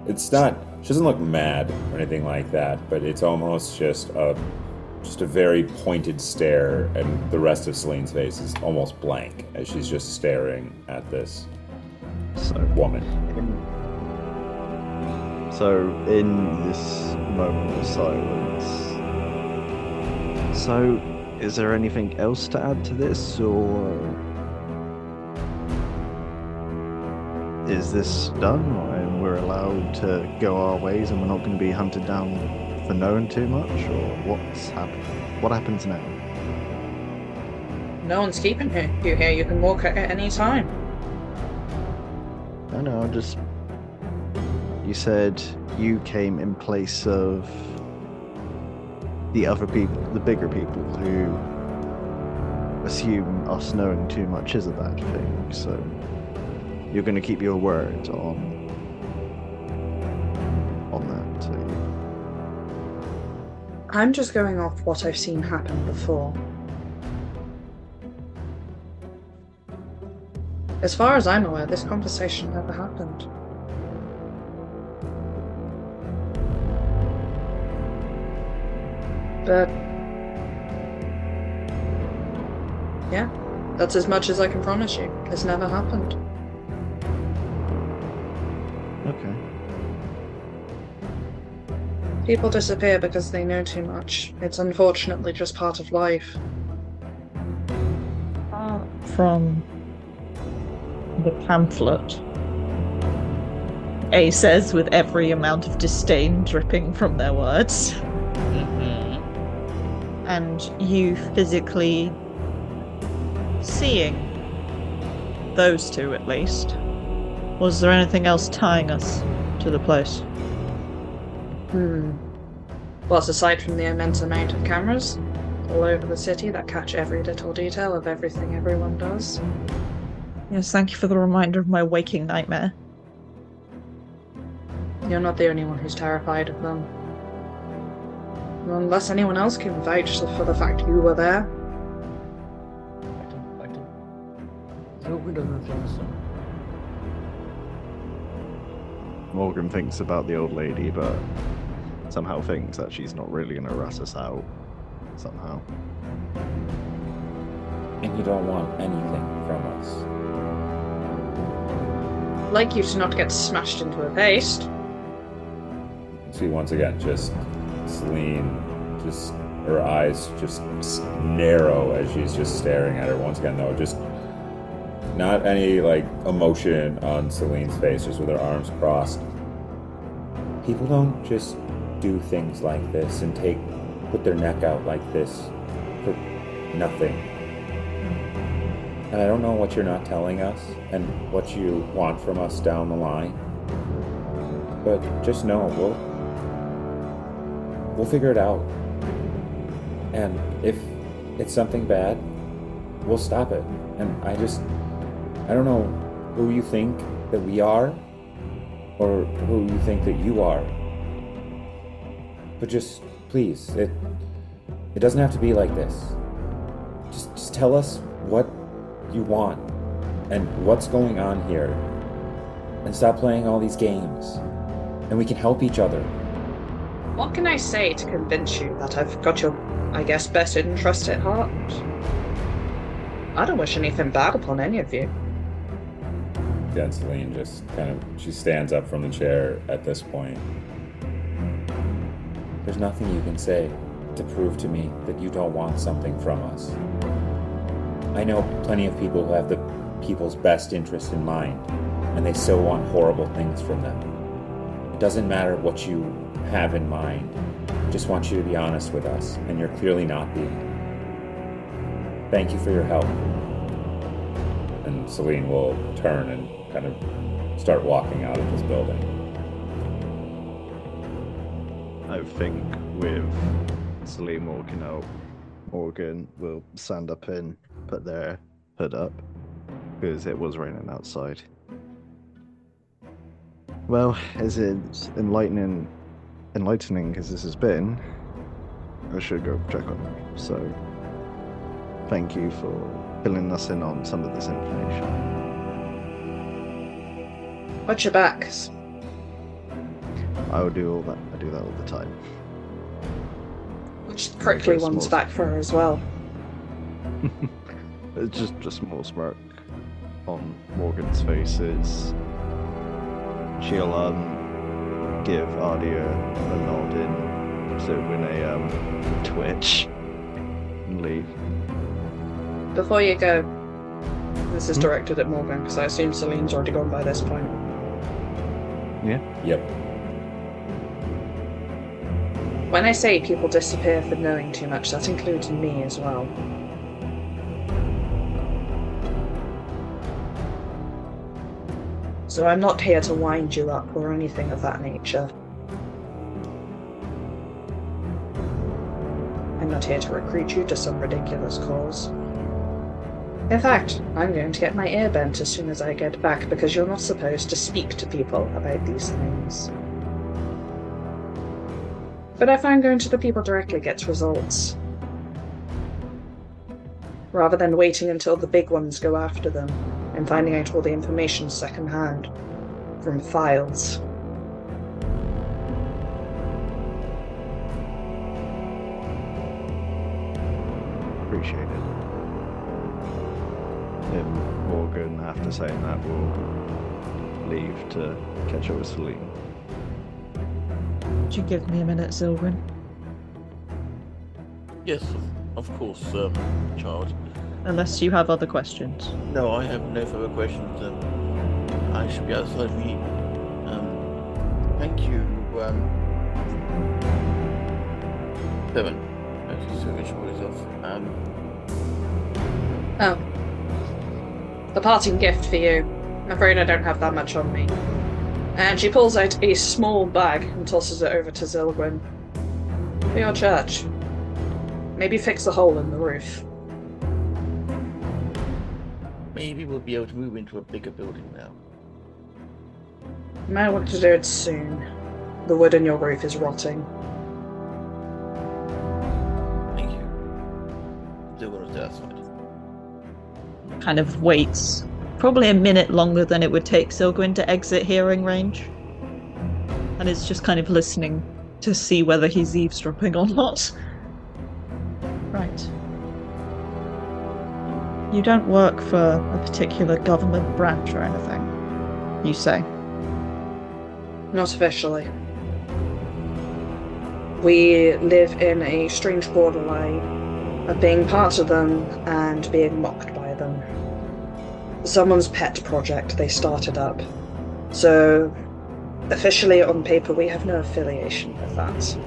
it's not... she doesn't look mad or anything like that, but it's almost just a very pointed stare, and the rest of Celine's face is almost blank as she's just staring at this woman. So in this moment of silence, so is there anything else to add to this, or is this done, and we're allowed to go our ways and we're not going to be hunted down for knowing too much, or what's happening? What happens now? No one's keeping you here. You can walk at any time. I know, just... you said you came in place of the other people, the bigger people, who assume us knowing too much is a bad thing, so you're going to keep your word on that, so you... I'm just going off what I've seen happen before. As far as I'm aware, this conversation never happened. But... yeah, that's as much as I can promise you. It's never happened. Okay. People disappear because they know too much. It's unfortunately just part of life. Apart from the pamphlet, A says with every amount of disdain dripping from their words. Mm-hmm. And you physically seeing those two, at least. Was there anything else tying us to the place? Well, aside from the immense amount of cameras all over the city that catch every little detail of everything everyone does. Yes, thank you for the reminder of my waking nightmare. You're not the only one who's terrified of them. Unless anyone else can vouch for the fact you were there. I don't think so. Morgan thinks about the old lady, but somehow thinks that she's not really going to rat us out, somehow. And you don't want anything from us. I'd like you to not get smashed into a paste. See, once again, just Celine, just her eyes just narrow as she's just staring at her. Once again, though, just... not any, emotion on Celine's face, just with her arms crossed. People don't just do things like this and put their neck out like this for nothing. And I don't know what you're not telling us and what you want from us down the line. But just know, we'll figure it out. And if it's something bad, we'll stop it. And I don't know who you think that we are, or who you think that you are. But just, please, it doesn't have to be like this. Just tell us what you want, and what's going on here. And stop playing all these games. and we can help each other. What can I say to convince you that I've got your, I guess, best interest at heart? I don't wish anything bad upon any of you. Then Seline just kind of, she stands up from the chair at this point. There's nothing you can say to prove to me that you don't want something from us. I know plenty of people who have the people's best interest in mind, and they so want horrible things from them. It doesn't matter what you have in mind. I just want you to be honest with us, and you're clearly not being. Thank you for your help. And Seline will turn and kind of start walking out of this building. I think with Seline walking out, Morgan will stand up and put their hood up, because it was raining outside. Well, as enlightening as this has been, I should go check on them. So, thank you for filling us in on some of this information. Watch your backs. I will do all that. I do that all the time. Which prickly one's back for her as well. It's just more smirk on Morgan's face. She'll give Aadya a nod in, so when they twitch and leave. Before you go, this is directed at Morgan, because I assume Celine's already gone by this point. Yeah? Yep. When I say people disappear for knowing too much, that includes me as well. So I'm not here to wind you up or anything of that nature. I'm not here to recruit you to some ridiculous cause. In fact, I'm going to get my ear bent as soon as I get back, because you're not supposed to speak to people about these things. But if I'm going to the people directly, gets results. Rather than waiting until the big ones go after them and finding out all the information secondhand from files. Appreciate it. Morgan, after saying that, will leave to catch up with Seline. Would you give me a minute, Zylgwyn? Yes, of course, child. Unless you have other questions. No, I have no further questions. I should be outside for you. Thank you, Devon. Thank you so much for yourself. The parting gift for you. I'm afraid I don't have that much on me. And she pulls out a small bag and tosses it over to Zylgwyn. For your church. Maybe fix a hole in the roof. Maybe we'll be able to move into a bigger building now. You might want to do it soon. The wood in your roof is rotting. Thank you. Do what I do outside. Kind of waits. Probably a minute longer than it would take Zylgwyn to exit hearing range. And it's just kind of listening to see whether he's eavesdropping or not. Right. You don't work for a particular government branch or anything, you say? Not officially. We live in a strange borderline of being part of them and being mocked by them. Someone's pet project they started up. So, officially on paper, we have no affiliation with that.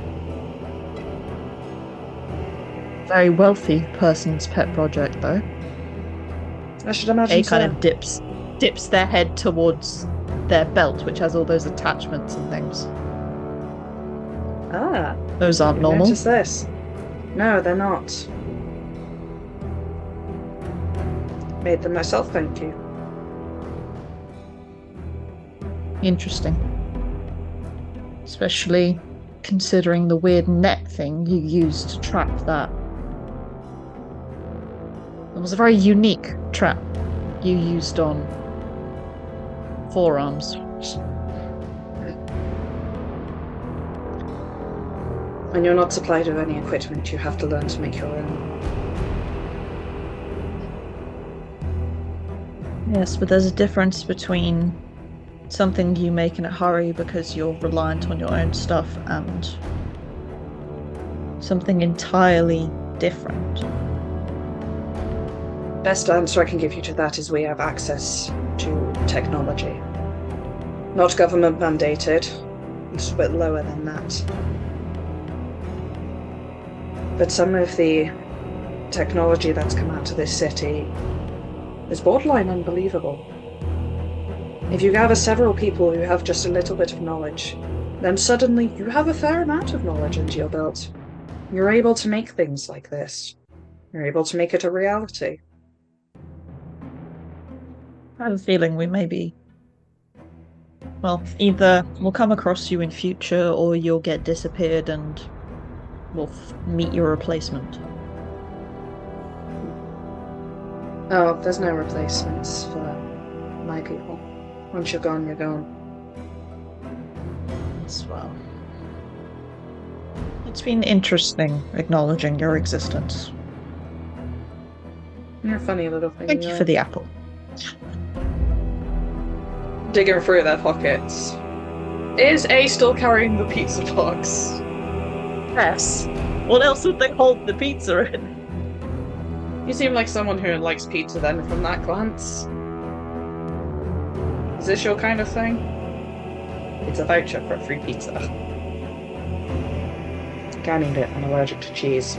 Very wealthy person's pet project, though. I should imagine they kind of dips their head towards their belt, which has all those attachments and things. Ah. Those aren't normal. Notice this. No, they're not. Made them myself, thank you. Interesting. Especially considering the weird net thing you used to trap that. It was a very unique trap you used on forearms. When you're not supplied with any equipment, you have to learn to make your own. Yes, but there's a difference between something you make in a hurry because you're reliant on your own stuff and something entirely different. Best answer I can give you to that is we have access to technology. Not government mandated, it's a bit lower than that. But some of the technology that's come out of this city is borderline unbelievable. If you gather several people who have just a little bit of knowledge, then suddenly you have a fair amount of knowledge into your belt. You're able to make things like this. You're able to make it a reality. I have a feeling we may be... well, either we'll come across you in future or you'll get disappeared and we'll meet your replacement. Oh, there's no replacements for my people. Once you're gone, you're gone. As well. It's been interesting acknowledging your existence. You're a funny little thing. Thank you for the apple. Digging through their pockets. Is A still carrying the pizza box? Yes. What else would they hold the pizza in? You seem like someone who likes pizza then, from that glance. Is this your kind of thing? It's a voucher for a free pizza. I need it. I'm allergic to cheese.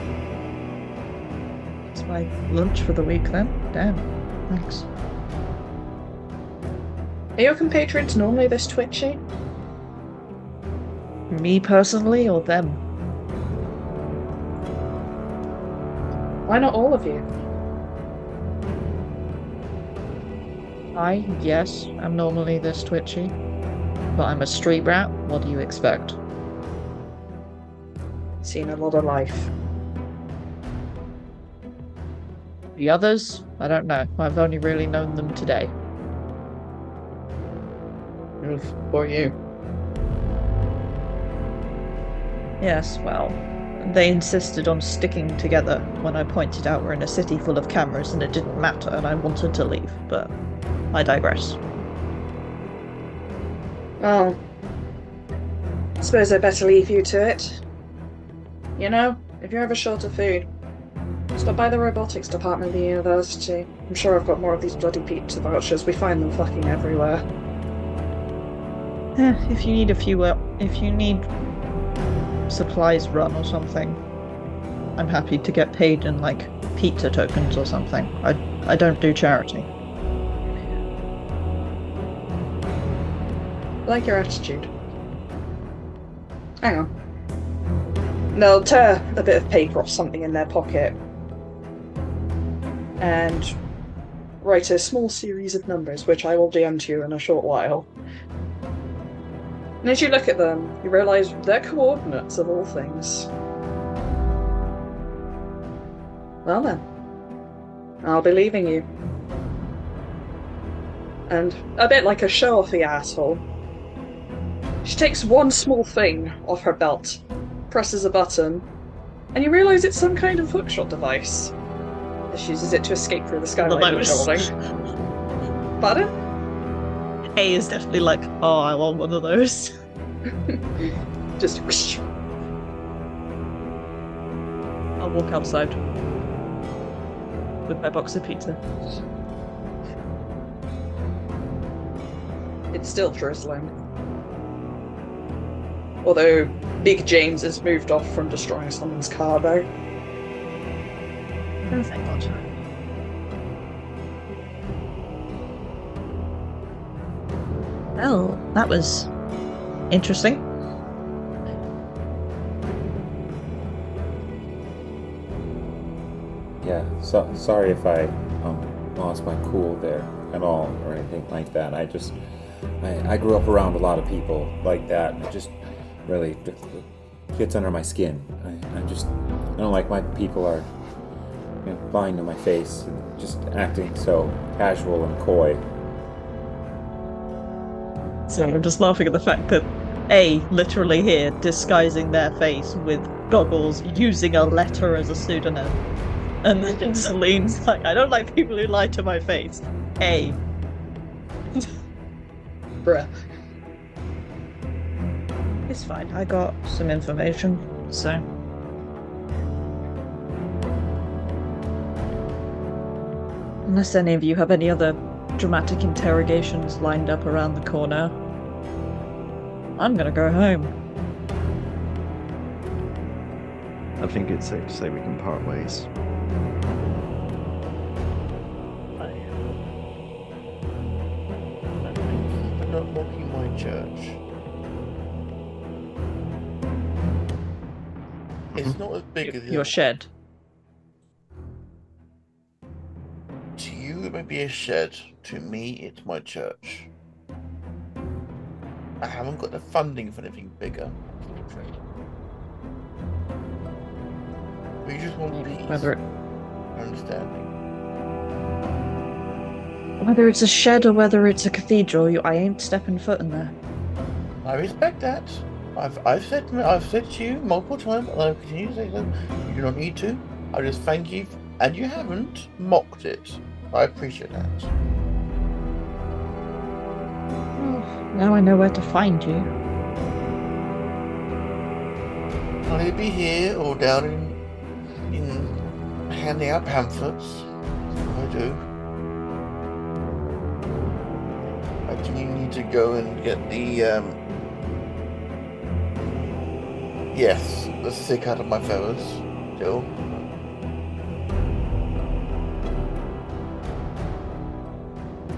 It's my lunch for the week then. Damn. Thanks. Are your compatriots normally this twitchy? Me personally or them? Why not all of you? Yes, I'm normally this twitchy, but I'm a street rat. What do you expect? Seen a lot of life. The others? I don't know. I've only really known them today. For you. Yes, well, they insisted on sticking together when I pointed out we're in a city full of cameras and it didn't matter and I wanted to leave, but... I digress. Well, I suppose I better leave you to it. You know, if you're ever short of food, stop by the robotics department of the university. I'm sure I've got more of these bloody pizza vouchers. We find them fucking everywhere. If you need supplies run or something, I'm happy to get paid in like pizza tokens or something. I don't do charity. Like your attitude. Hang on. They'll tear a bit of paper or something in their pocket and write a small series of numbers, which I will DM to you in a short while. And as you look at them, you realise they're coordinates of all things. Well then, I'll be leaving you. And a bit like a show-offy asshole, she takes one small thing off her belt, presses a button, and you realise it's some kind of hookshot device. She uses it to escape through the skylight of the building. Pardon? A is definitely like, oh, I want one of those. Just whoosh. I'll walk outside with my box of pizza. It's still drizzling. Although, Big James has moved off from destroying someone's car, though. Oh, thank God. Well, that was... interesting. Yeah, sorry if I lost my cool there at all or anything like that. I grew up around a lot of people like that, and it just really gets under my skin. I don't like my people are lying to my face and just acting so casual and coy. So I'm just laughing at the fact that A, literally here, disguising their face with goggles using a letter as a pseudonym. And then Selene's like, I don't like people who lie to my face. Hey. Bruh. It's fine, I got some information, so... Unless any of you have any other dramatic interrogations lined up around the corner, I'm gonna go home. I think it's safe to say we can part ways. I think they're not mocking my church. It's not as big as your shed. To you, it may be a shed. To me, it's my church. I haven't got the funding for anything bigger. We just want peace. Understanding. Whether it's a shed or whether it's a cathedral, I ain't stepping foot in there. I respect that. I've said to you multiple times, and I'll continue to say so. You do not need to. I just thank you, and you haven't mocked it. I appreciate that. Well, now I know where to find you. I'll be here or down in handing out pamphlets. I do. I think you need to go and get the Yes, the sick out of my feathers, still.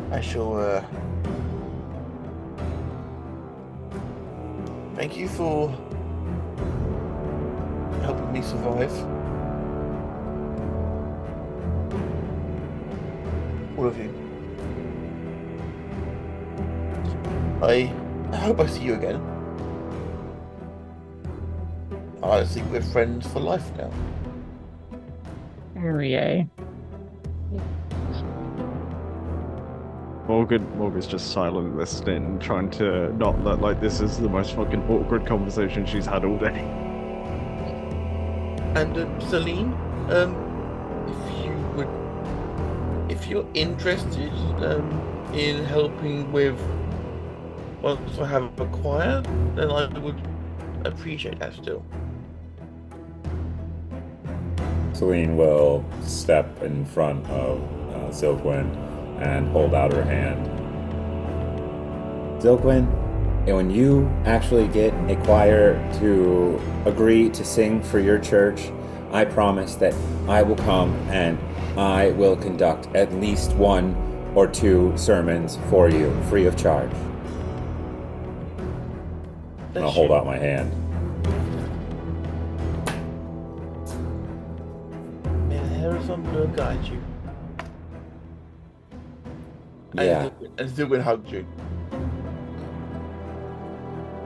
I shall, thank you for helping me survive. All of you. I hope I see you again. I think we're friends for life now. Yay. Morgan's just silent listening, trying to not look like this is the most fucking awkward conversation she's had all day. And Seline, if you're interested in helping with once I have a choir, then I would appreciate that still. Seline will step in front of Zylgwyn and hold out her hand. Zylgwyn, and when you actually get a choir to agree to sing for your church, I promise that I will come and I will conduct at least one or two sermons for you, free of charge. And I'll hold out my hand. I'm going to guide you. Yeah. And Zylgwyn hugged you.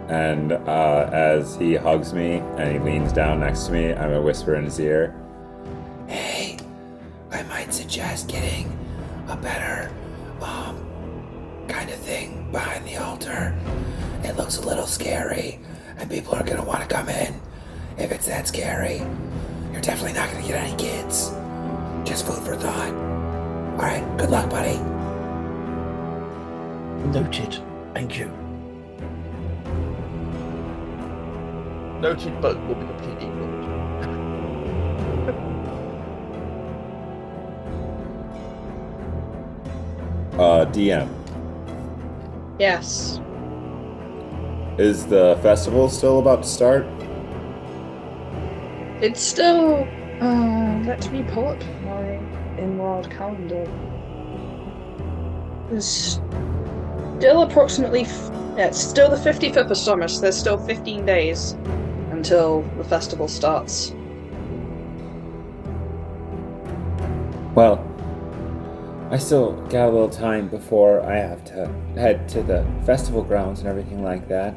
And as he hugs me and he leans down next to me, I'm going to whisper in his ear, hey, I might suggest getting a better kind of thing behind the altar. It looks a little scary, and people are going to want to come in. If it's that scary, you're definitely not going to get any kids. Just food for thought. Alright, good luck, buddy. Noted. Thank you. Noted, but will be completely ignored. DM. Yes. Is the festival still about to start? It's still... let me pull up my in-world calendar. There's still approximately... it's still the 55th of summer, so there's still 15 days until the festival starts. Well, I still got a little time before I have to head to the festival grounds and everything like that.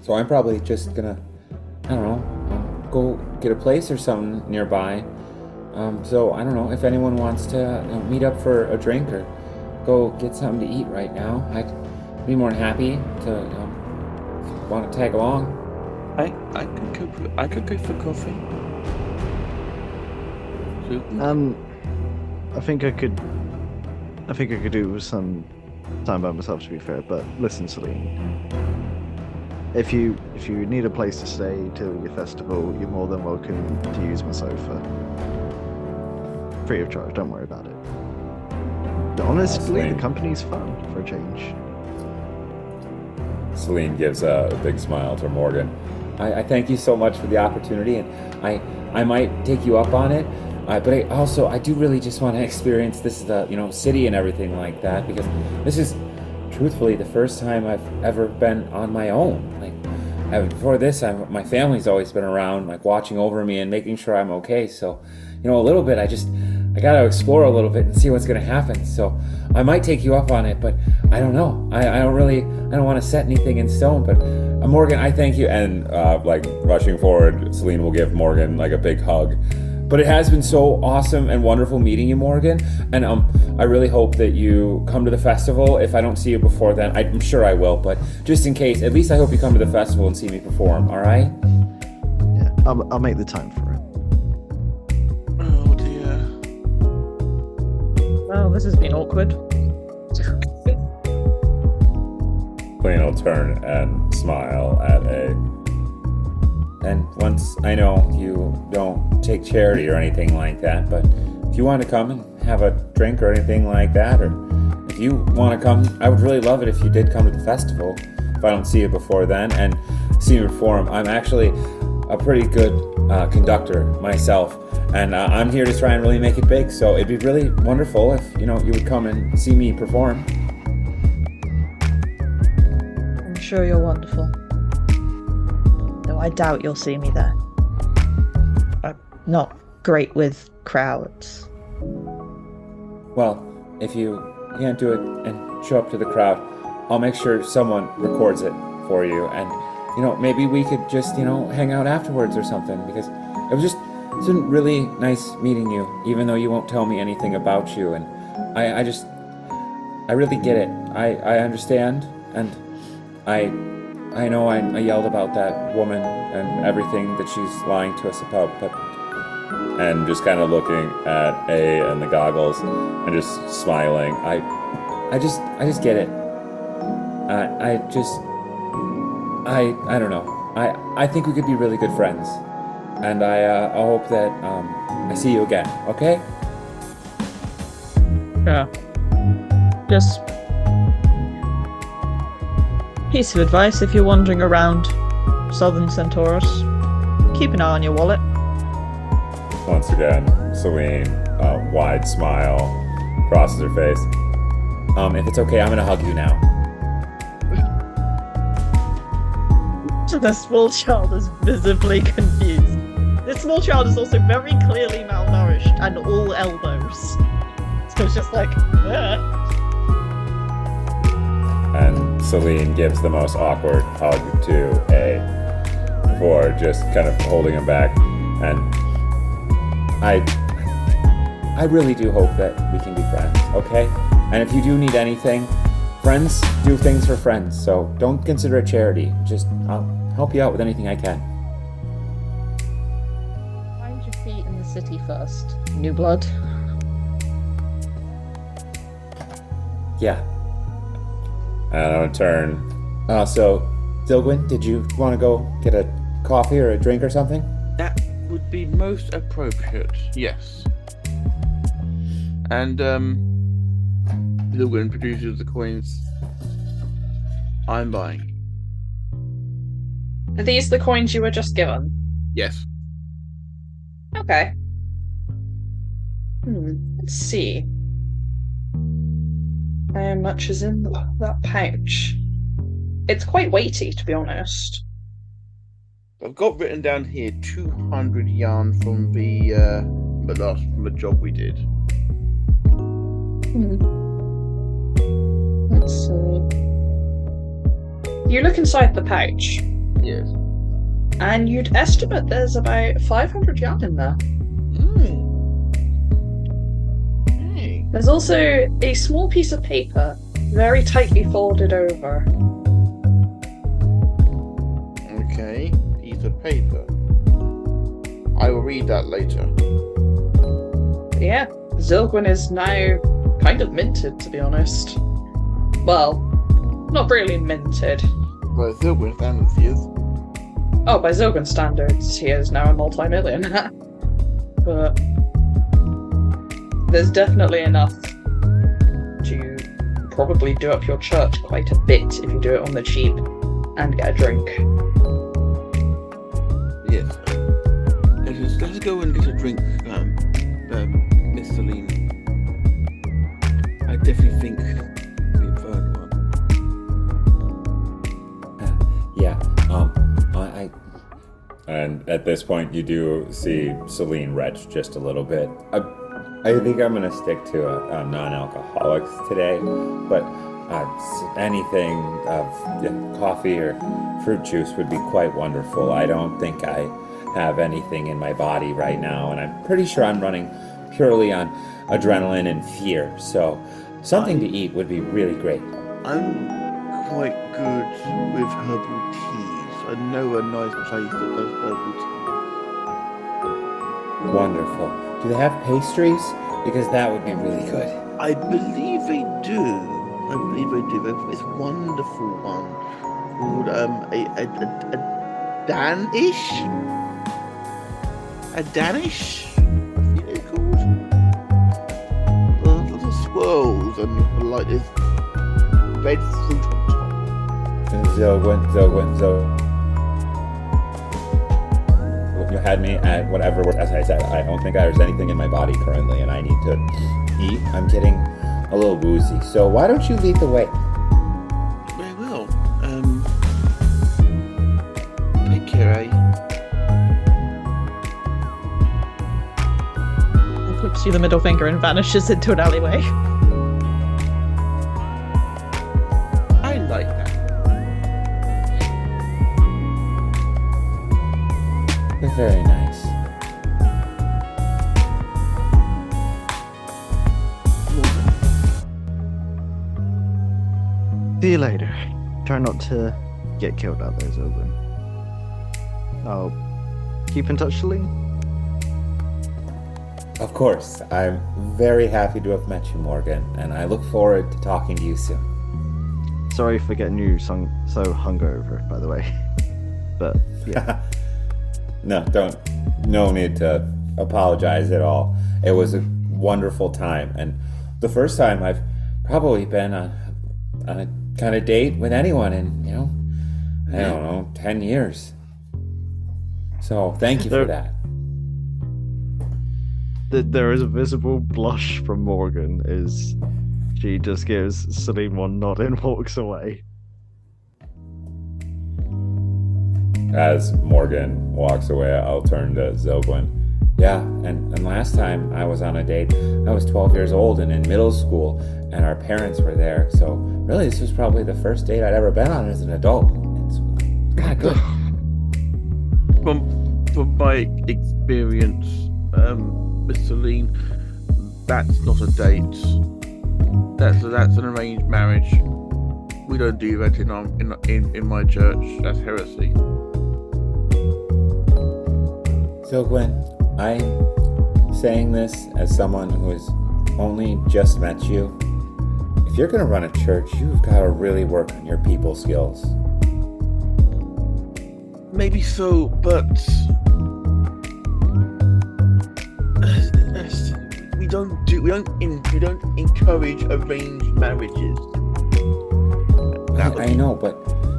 So I'm probably just gonna, I don't know, go get a place or something nearby. So I don't know if anyone wants to meet up for a drink or go get something to eat right now. I'd be more than happy to want to tag along. I could go for coffee. I think I could do with some time by myself, to be fair. But listen, Seline, if you need a place to stay till your festival, you're more than welcome to use my sofa, free of charge. Don't worry about it. Honestly, the company's fun for a change. Seline gives a big smile to Morgan. I thank you so much for the opportunity, and I might take you up on it. But I do really just want to experience this, city and everything like that, because this is truthfully the first time I've ever been on my own. Before this, my family's always been around, watching over me and making sure I'm okay. So, a little bit, I gotta explore a little bit and see what's gonna happen. So I might take you up on it, but I don't know. I don't want to set anything in stone, but Morgan, I thank you. And rushing forward, Seline will give Morgan a big hug. But it has been so awesome and wonderful meeting you, Morgan. And I really hope that you come to the festival. If I don't see you before then, I'm sure I will, but just in case, at least I hope you come to the festival and see me perform, all right? Yeah, I'll make the time for it. Well, this has been awkward. Blaine will turn and smile at A. And once, I know you don't take charity or anything like that, but if you want to come and have a drink or anything like that, or if you want to come, I would really love it if you did come to the festival, if I don't see you before then, and see you perform. I'm actually a pretty good conductor myself, and I'm here to try and really make it big, so it'd be really wonderful if you would come and see me perform. I'm sure you're wonderful. Though I doubt you'll see me there. I'm not great with crowds. Well, if you can't do it and show up to the crowd, I'll make sure someone records it for you, and maybe we could just, hang out afterwards or something, because it's been really nice meeting you, even though you won't tell me anything about you, and I really get it. I understand, and I know I yelled about that woman and everything that she's lying to us about, but... And just kind of looking at A and the goggles and just smiling. I just get it. I don't know. I think we could be really good friends. And I hope that I see you again, okay? Yeah. Just piece of advice if you're wandering around southern Centaurus. Keep an eye on your wallet. Once again, Seline, a wide smile crosses her face. If it's okay, I'm going to hug you now. The small child is visibly confused. The small child is also very clearly malnourished and all elbows. So it's just . And Seline gives the most awkward hug to A before just kind of holding him back. And I really do hope that we can be friends, okay? And if you do need anything, friends do things for friends, so don't consider it charity. Just, I'll help you out with anything I can. Find your feet in the city first. New blood. Yeah. And I'll turn. Zylgwyn, did you want to go get a coffee or a drink or something? That would be most appropriate, yes. And, Zylgwyn produces the coins I'm buying. Are these the coins you were just given? Yes. Okay. Let's see. How much is in that pouch? It's quite weighty, to be honest. I've got written down here 200 yarn from the job we did. So you look inside the pouch. Yes. And you'd estimate there's about 500 yarn in there. Hey. There's also a small piece of paper, very tightly folded over. Okay. piece of paper. I will read that later. Yeah, Zylgwyn is now kind of minted, to be honest. Well, not really minted. By Zylgwyn standards, he is. Oh, by Zylgwyn standards, he is now a multi-millionaire. But there's definitely enough to probably do up your church quite a bit if you do it on the cheap and get a drink. Yes. Let's go and get a drink, Miss Seline. I definitely think... And at this point, you do see Seline retch just a little bit. I think I'm going to stick to a non-alcoholics today, but anything of coffee or fruit juice would be quite wonderful. I don't think I have anything in my body right now, and I'm pretty sure I'm running purely on adrenaline and fear, so something to eat would be really great. I'm quite good with herbal tea. I know a nice place that does herbal tea. Wonderful. Do they have pastries? Because that would be really good. I believe they do. There's this wonderful one called a Danish? A Danish? I think it's called. Little swirls and like this red fruit top. And Zylgwyn. You had me at whatever, as I said, I don't think there's anything in my body currently, and I need to eat. I'm getting a little woozy, so why don't you lead the way? Very well. Hey, Kerry. He flips you the middle finger and vanishes into an alleyway. I like that. Very nice. See you later. Try not to get killed out there, Zylgwyn. I'll keep in touch, Seline. Of course. I'm very happy to have met you, Morgan, and I look forward to talking to you soon. Sorry for getting you so hungover, by the way. But, yeah. No, no need to apologize at all. It was a wonderful time, and the first time I've probably been on a kind of date with anyone in, I don't know, 10 years. So thank you for that. There is a visible blush from Morgan as she just gives Seline one nod and walks away. As Morgan walks away, I'll turn to Zylgwyn. Yeah, and last time I was on a date, I was 12 years old and in middle school, and our parents were there. So really, this was probably the first date I'd ever been on as an adult. It's God, good. From my experience, with Seline, that's not a date. That's an arranged marriage. We don't do that in my church. That's heresy. So, Gwen, I'm saying this as someone who has only just met you. If you're going to run a church, you've got to really work on your people skills. Maybe so, but... We don't encourage arranged marriages. I know, but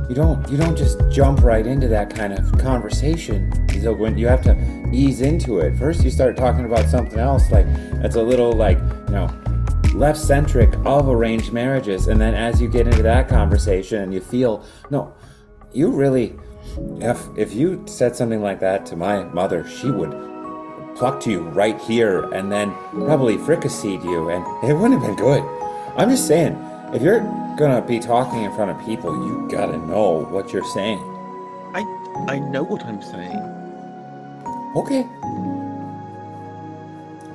you don't just jump right into that kind of conversation, Zylgwyn. You have to ease into it. First you start talking about something else, like that's a little left-centric of arranged marriages, and then as you get into that conversation you feel you really, if you said something like that to my mother, she would pluck to you right here and then probably fricasseed you, and it wouldn't have been good. I'm just saying, if you're gonna be talking in front of people, you gotta know what you're saying. I know what I'm saying. Okay.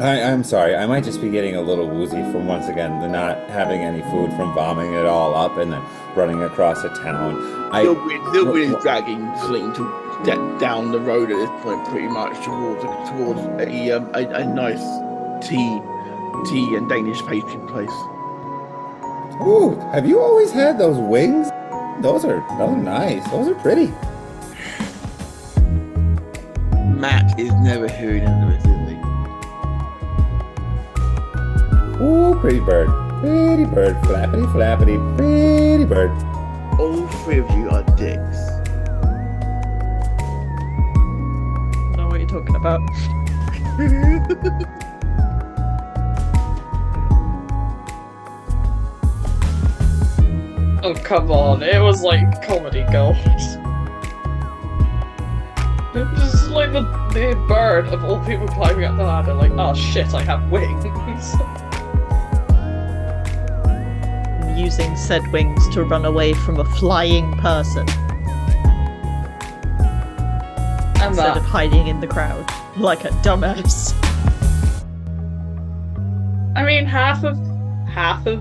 I'm sorry, I might just be getting a little woozy from, once again, the not having any food, from vomiting it all up and then running across a town. Zylgwyn is dragging Seline to down the road at this point, pretty much towards a nice tea and Danish pastry place. Ooh, have you always had those wings? Those are nice. Those are pretty. Matt is never hearing of it, is he? Ooh, pretty bird, flappity flappity, pretty bird. All three of you are dicks. I don't know what you're talking about. Oh, come on. It was like comedy gold. It was just like the bird of all people climbing up the ladder, like, oh shit, I have wings. Using said wings to run away from a flying person. And instead of hiding in the crowd like a dumbass. I mean, half of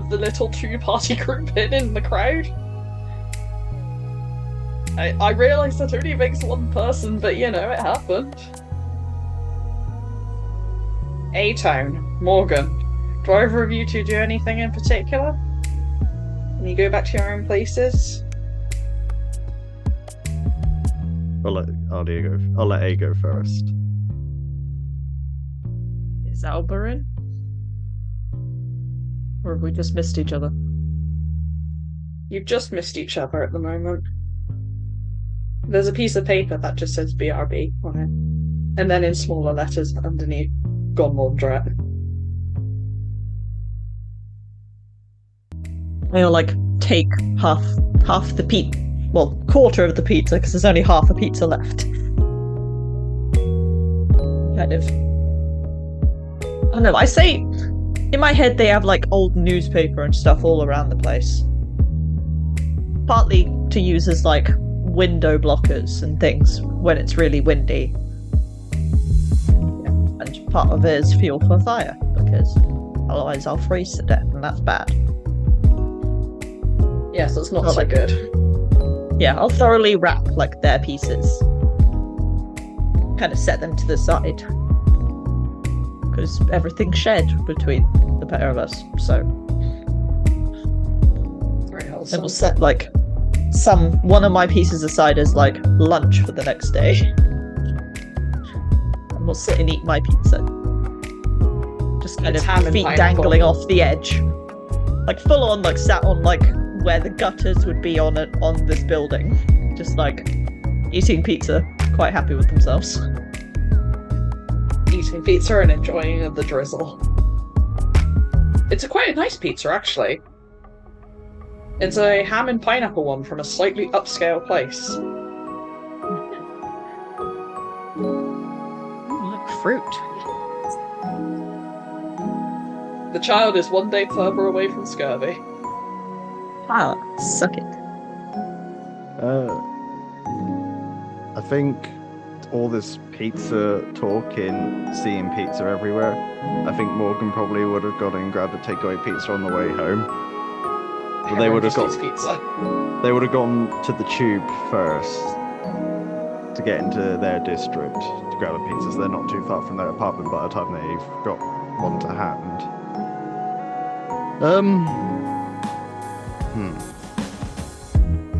the little two-party group hid in the crowd. I realise that only makes one person, but you know, it happened. A-Town, Morgan, do either of you two do anything in particular? Can you go back to your own places? I'll let A go first. Is Alba in? Or have we just missed each other? You've just missed each other at the moment. There's a piece of paper that just says BRB on it. And then in smaller letters underneath, Gone Laundrette. I'll take half the pizza, well, quarter of the pizza, because there's only half a pizza left. Kind of. I don't know, I say, in my head they have old newspaper and stuff all around the place. Partly to use as window blockers and things when it's really windy. Yeah. And part of it is fuel for fire, because otherwise I'll freeze to death and that's bad. Yeah, so it's not so good. Yeah, I'll thoroughly wrap, their pieces. Kind of set them to the side. Because everything's shared between the pair of us, so... Very wholesome. And we'll set, one of my pieces aside as, lunch for the next day. And we'll sit and eat my pizza. Just kind of feet dangling off the edge. Full on, sat on, where the gutters would be on this building, just eating pizza, quite happy with themselves. Eating pizza and enjoying the drizzle. It's quite a nice pizza, actually. It's a ham and pineapple one from a slightly upscale place. Ooh, look, fruit. The child is one day further away from scurvy. Ah, suck it. I think all this pizza talking, seeing pizza everywhere, I think Morgan probably would have gone and grabbed a takeaway pizza on the way home. But they would have gone to the tube first to get into their district to grab a pizza, so they're not too far from their apartment by the time they've got one to hand.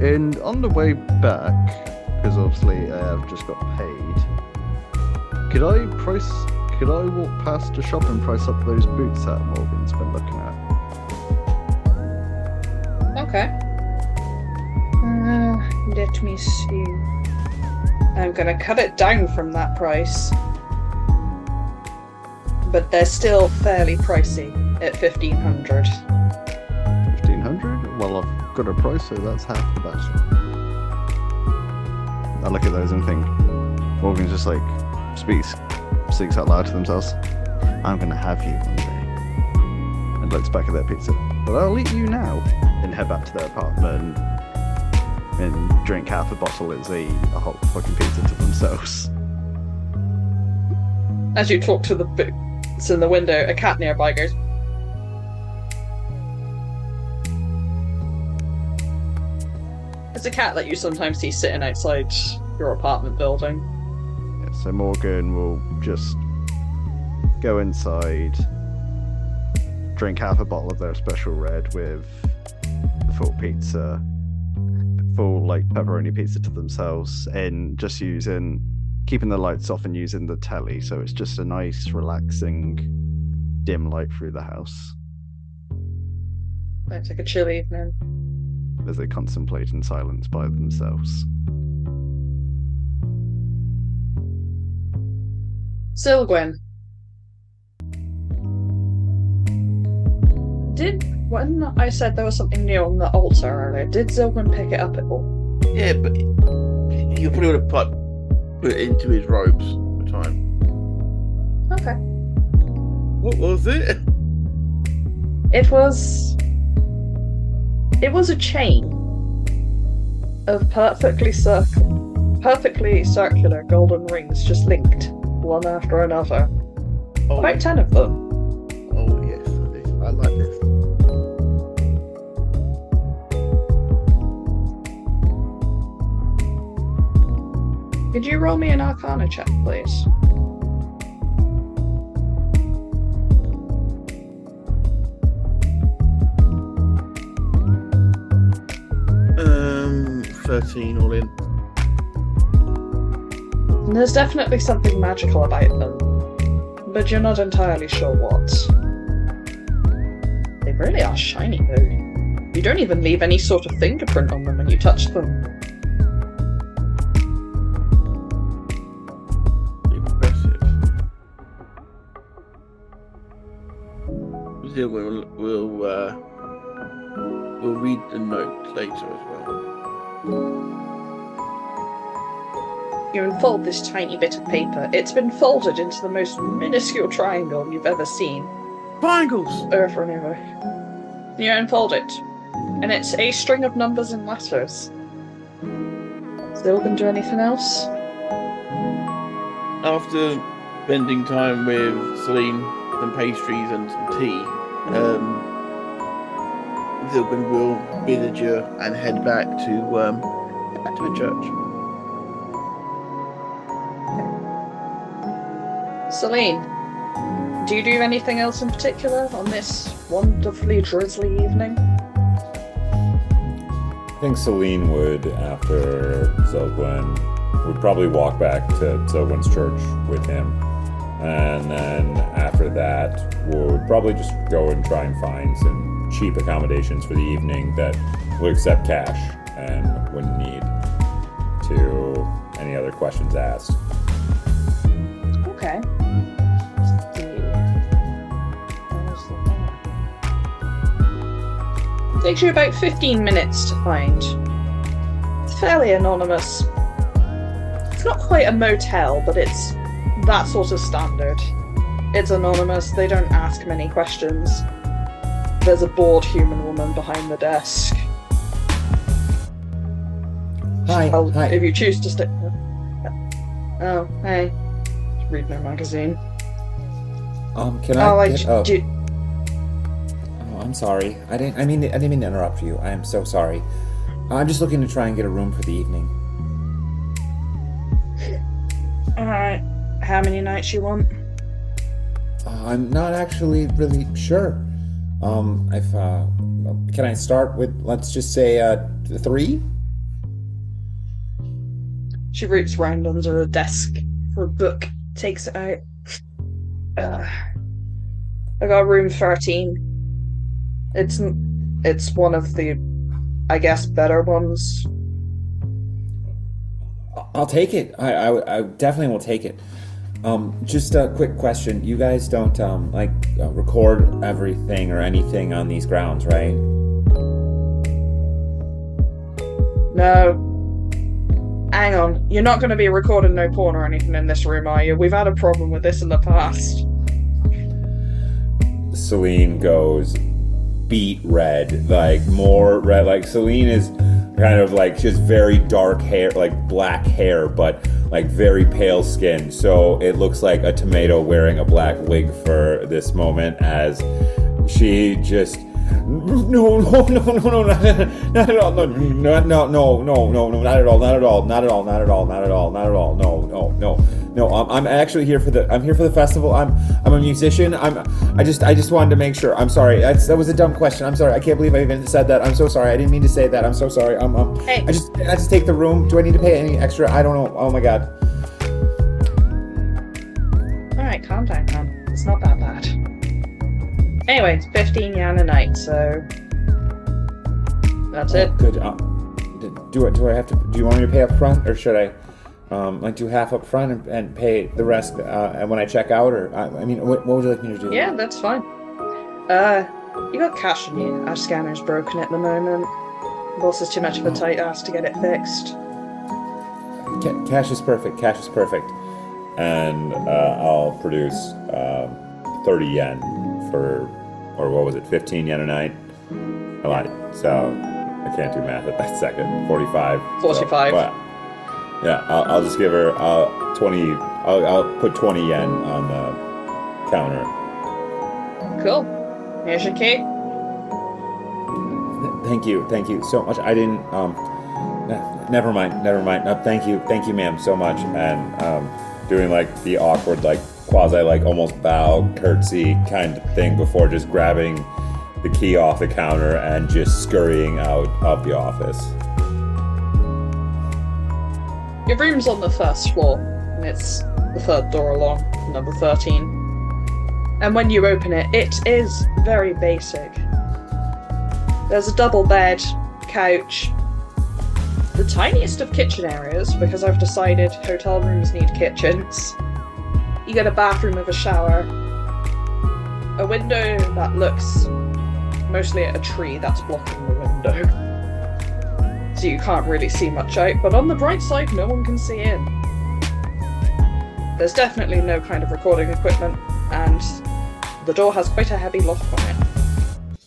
And on the way back, because obviously I've just got paid, could I walk past the shop and price up those boots that Morgan's been looking at? Okay. Let me see. I'm gonna cut it down from that price. But they're still fairly pricey at 1,500. 1,500? Well, I've got a price, so that's half the batch. I look at those and think, Morgan just speaks out loud to themselves. I'm gonna have you one day. And looks back at their pizza. But I'll eat you now. And head back to their apartment and drink half a bottle and eat a whole fucking pizza to themselves. As you talk to the boots in the window, a cat nearby goes, a cat that you sometimes see sitting outside your apartment building. Yeah, so Morgan will just go inside, drink half a bottle of their special red with the full pizza, full like pepperoni pizza to themselves, and just keeping the lights off and using the telly, so it's just a nice relaxing dim light through the house. It's like a chill evening. As they contemplate in silence by themselves. Zylgwyn. When I said there was something new on the altar earlier, did Zylgwyn pick it up at all? Yeah, but you probably would have put it into his robes at the time. Okay. What was it? It was a chain of perfectly circular golden rings, just linked one after another. Oh. Quite 10 of them. Oh yes, I like this. Could you roll me an Arcana check, please? All in. And there's definitely something magical about them, but you're not entirely sure what. They really are shiny though. You don't even leave any sort of fingerprint on them when you touch them. Impressive. We'll read the note later as well. You unfold this tiny bit of paper. It's been folded into the most minuscule triangle you've ever seen. Triangles! Over and over. You unfold it, and it's a string of numbers and letters. Still can do anything else? After spending time with Celine, some pastries and some tea, Zylgwyn will village her and head back to a church. Celine, do you do anything else in particular on this wonderfully drizzly evening? I think Celine would, after Zylgwyn, would probably walk back to Zylgwyn's church with him, and then after that would probably just go and try and find some cheap accommodations for the evening that would accept cash and wouldn't need to any other questions asked. Okay. Takes you about 15 minutes to find. It's fairly anonymous. It's not quite a motel, but it's that sort of standard. It's anonymous, they don't ask many questions. There's a bored human woman behind the desk. Hi. If you choose to stick with her. Oh, hey. Just reading her magazine. Oh, I'm sorry. I didn't mean to interrupt you. I am so sorry. I'm just looking to try and get a room for the evening. Alright. How many nights you want? I'm not actually really sure. If can I start with, let's just say, 3? She roots round under a desk for a book, takes it out. I got room 13. It's one of the, I guess, better ones. I'll take it. I definitely will take it. Just a quick question. You guys don't, record everything or anything on these grounds, right? No. Hang on. You're not going to be recording no porn or anything in this room, are you? We've had a problem with this in the past. Celine goes beet red, like more red. Like Celine is kind of like just very dark hair, like black hair, but like very pale skin. So it looks like a tomato wearing a black wig for this moment as she just No, I'm actually here for the festival. I'm a musician. I just wanted to make sure. I'm sorry. That was a dumb question. I'm sorry. I can't believe I even said that. I'm so sorry. I didn't mean to say that. I'm so sorry. Hey. I just take the room. Do I need to pay any extra? I don't know. Oh my god. All right, calm down, man. It's not that bad. Anyway, it's 15 yen a night, so that's it. Good. Do I have to? Do you want me to pay up front, or should I? Like do half up front and pay the rest when I check out, or what would you like me to do? Yeah, that's fine. You got cash on you. Our scanner's broken at the moment. Boss is too much of a tight ass to get it fixed. Cash is perfect. Cash is perfect. And I'll produce 30 yen for, or what was it, 15 yen a night? A lot. So I can't do math at that second. 45. So, wow. Yeah, I'll just give her 20. I'll put 20 yen on the counter. Cool. Here's your cake. Thank you so much. I didn't. Never mind. No, thank you, ma'am, so much. And doing like the awkward, like quasi, like almost bow, curtsy kind of thing before just grabbing the key off the counter and just scurrying out of the office. Your room's on the first floor, and it's the third door along, number 13. And when you open it, it is very basic. There's a double bed, couch, the tiniest of kitchen areas, because I've decided hotel rooms need kitchens. You get a bathroom with a shower, a window that looks mostly at a tree that's blocking the window. So you can't really see much out, but on the bright side, no one can see in. There's definitely no kind of recording equipment, and the door has quite a heavy lock on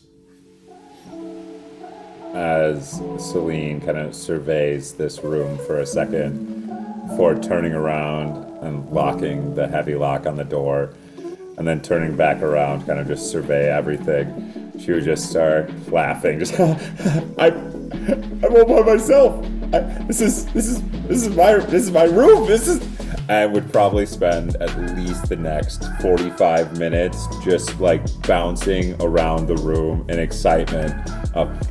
it. As Seline kind of surveys this room for a second, before turning around and locking the heavy lock on the door, and then turning back around, kind of just survey everything, she would just start laughing, just I'm all by myself. This is my room. I would probably spend at least the next 45 minutes just like bouncing around the room in excitement.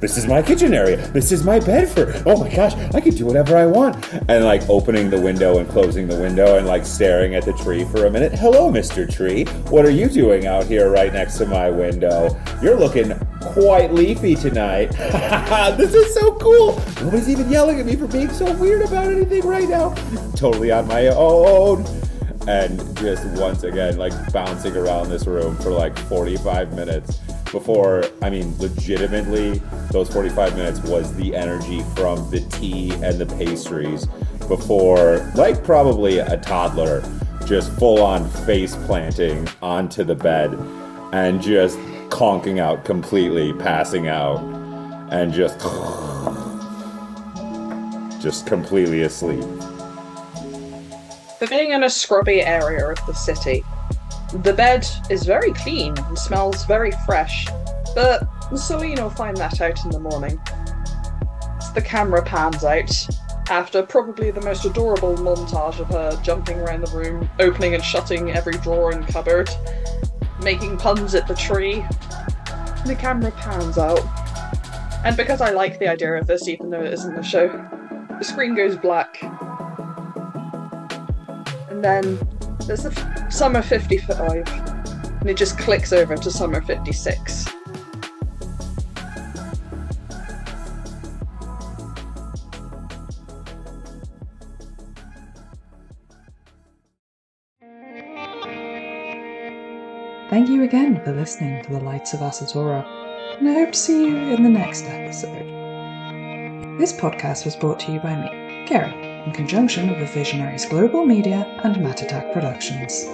This is my kitchen area. This is my bed for. Oh my gosh, I can do whatever I want. And like opening the window and closing the window and like staring at the tree for a minute. Hello, Mr. Tree. What are you doing out here right next to my window? You're looking quite leafy tonight. This is so cool. Nobody's even yelling at me for being so weird about anything right now. Totally on my own. And just once again, like bouncing around this room for like 45 minutes before, legitimately, those 45 minutes was the energy from the tea and the pastries before, like probably a toddler, just full on face planting onto the bed and just conking out completely, passing out, and just completely asleep. For being in a scrubby area of the city, the bed is very clean and smells very fresh, but Celine will find that out in the morning. The camera pans out after probably the most adorable montage of her jumping around the room, opening and shutting every drawer and cupboard, making puns at the tree. The camera pans out. And because I like the idea of this, even though it isn't the show, the screen goes black. And then there's the summer 55, and it just clicks over to summer 56. Thank you again for listening to The Lights of Asatora, and I hope to see you in the next episode. This podcast was brought to you by me, Kerry, in conjunction with Visionaries Global Media and Matt Attack Productions.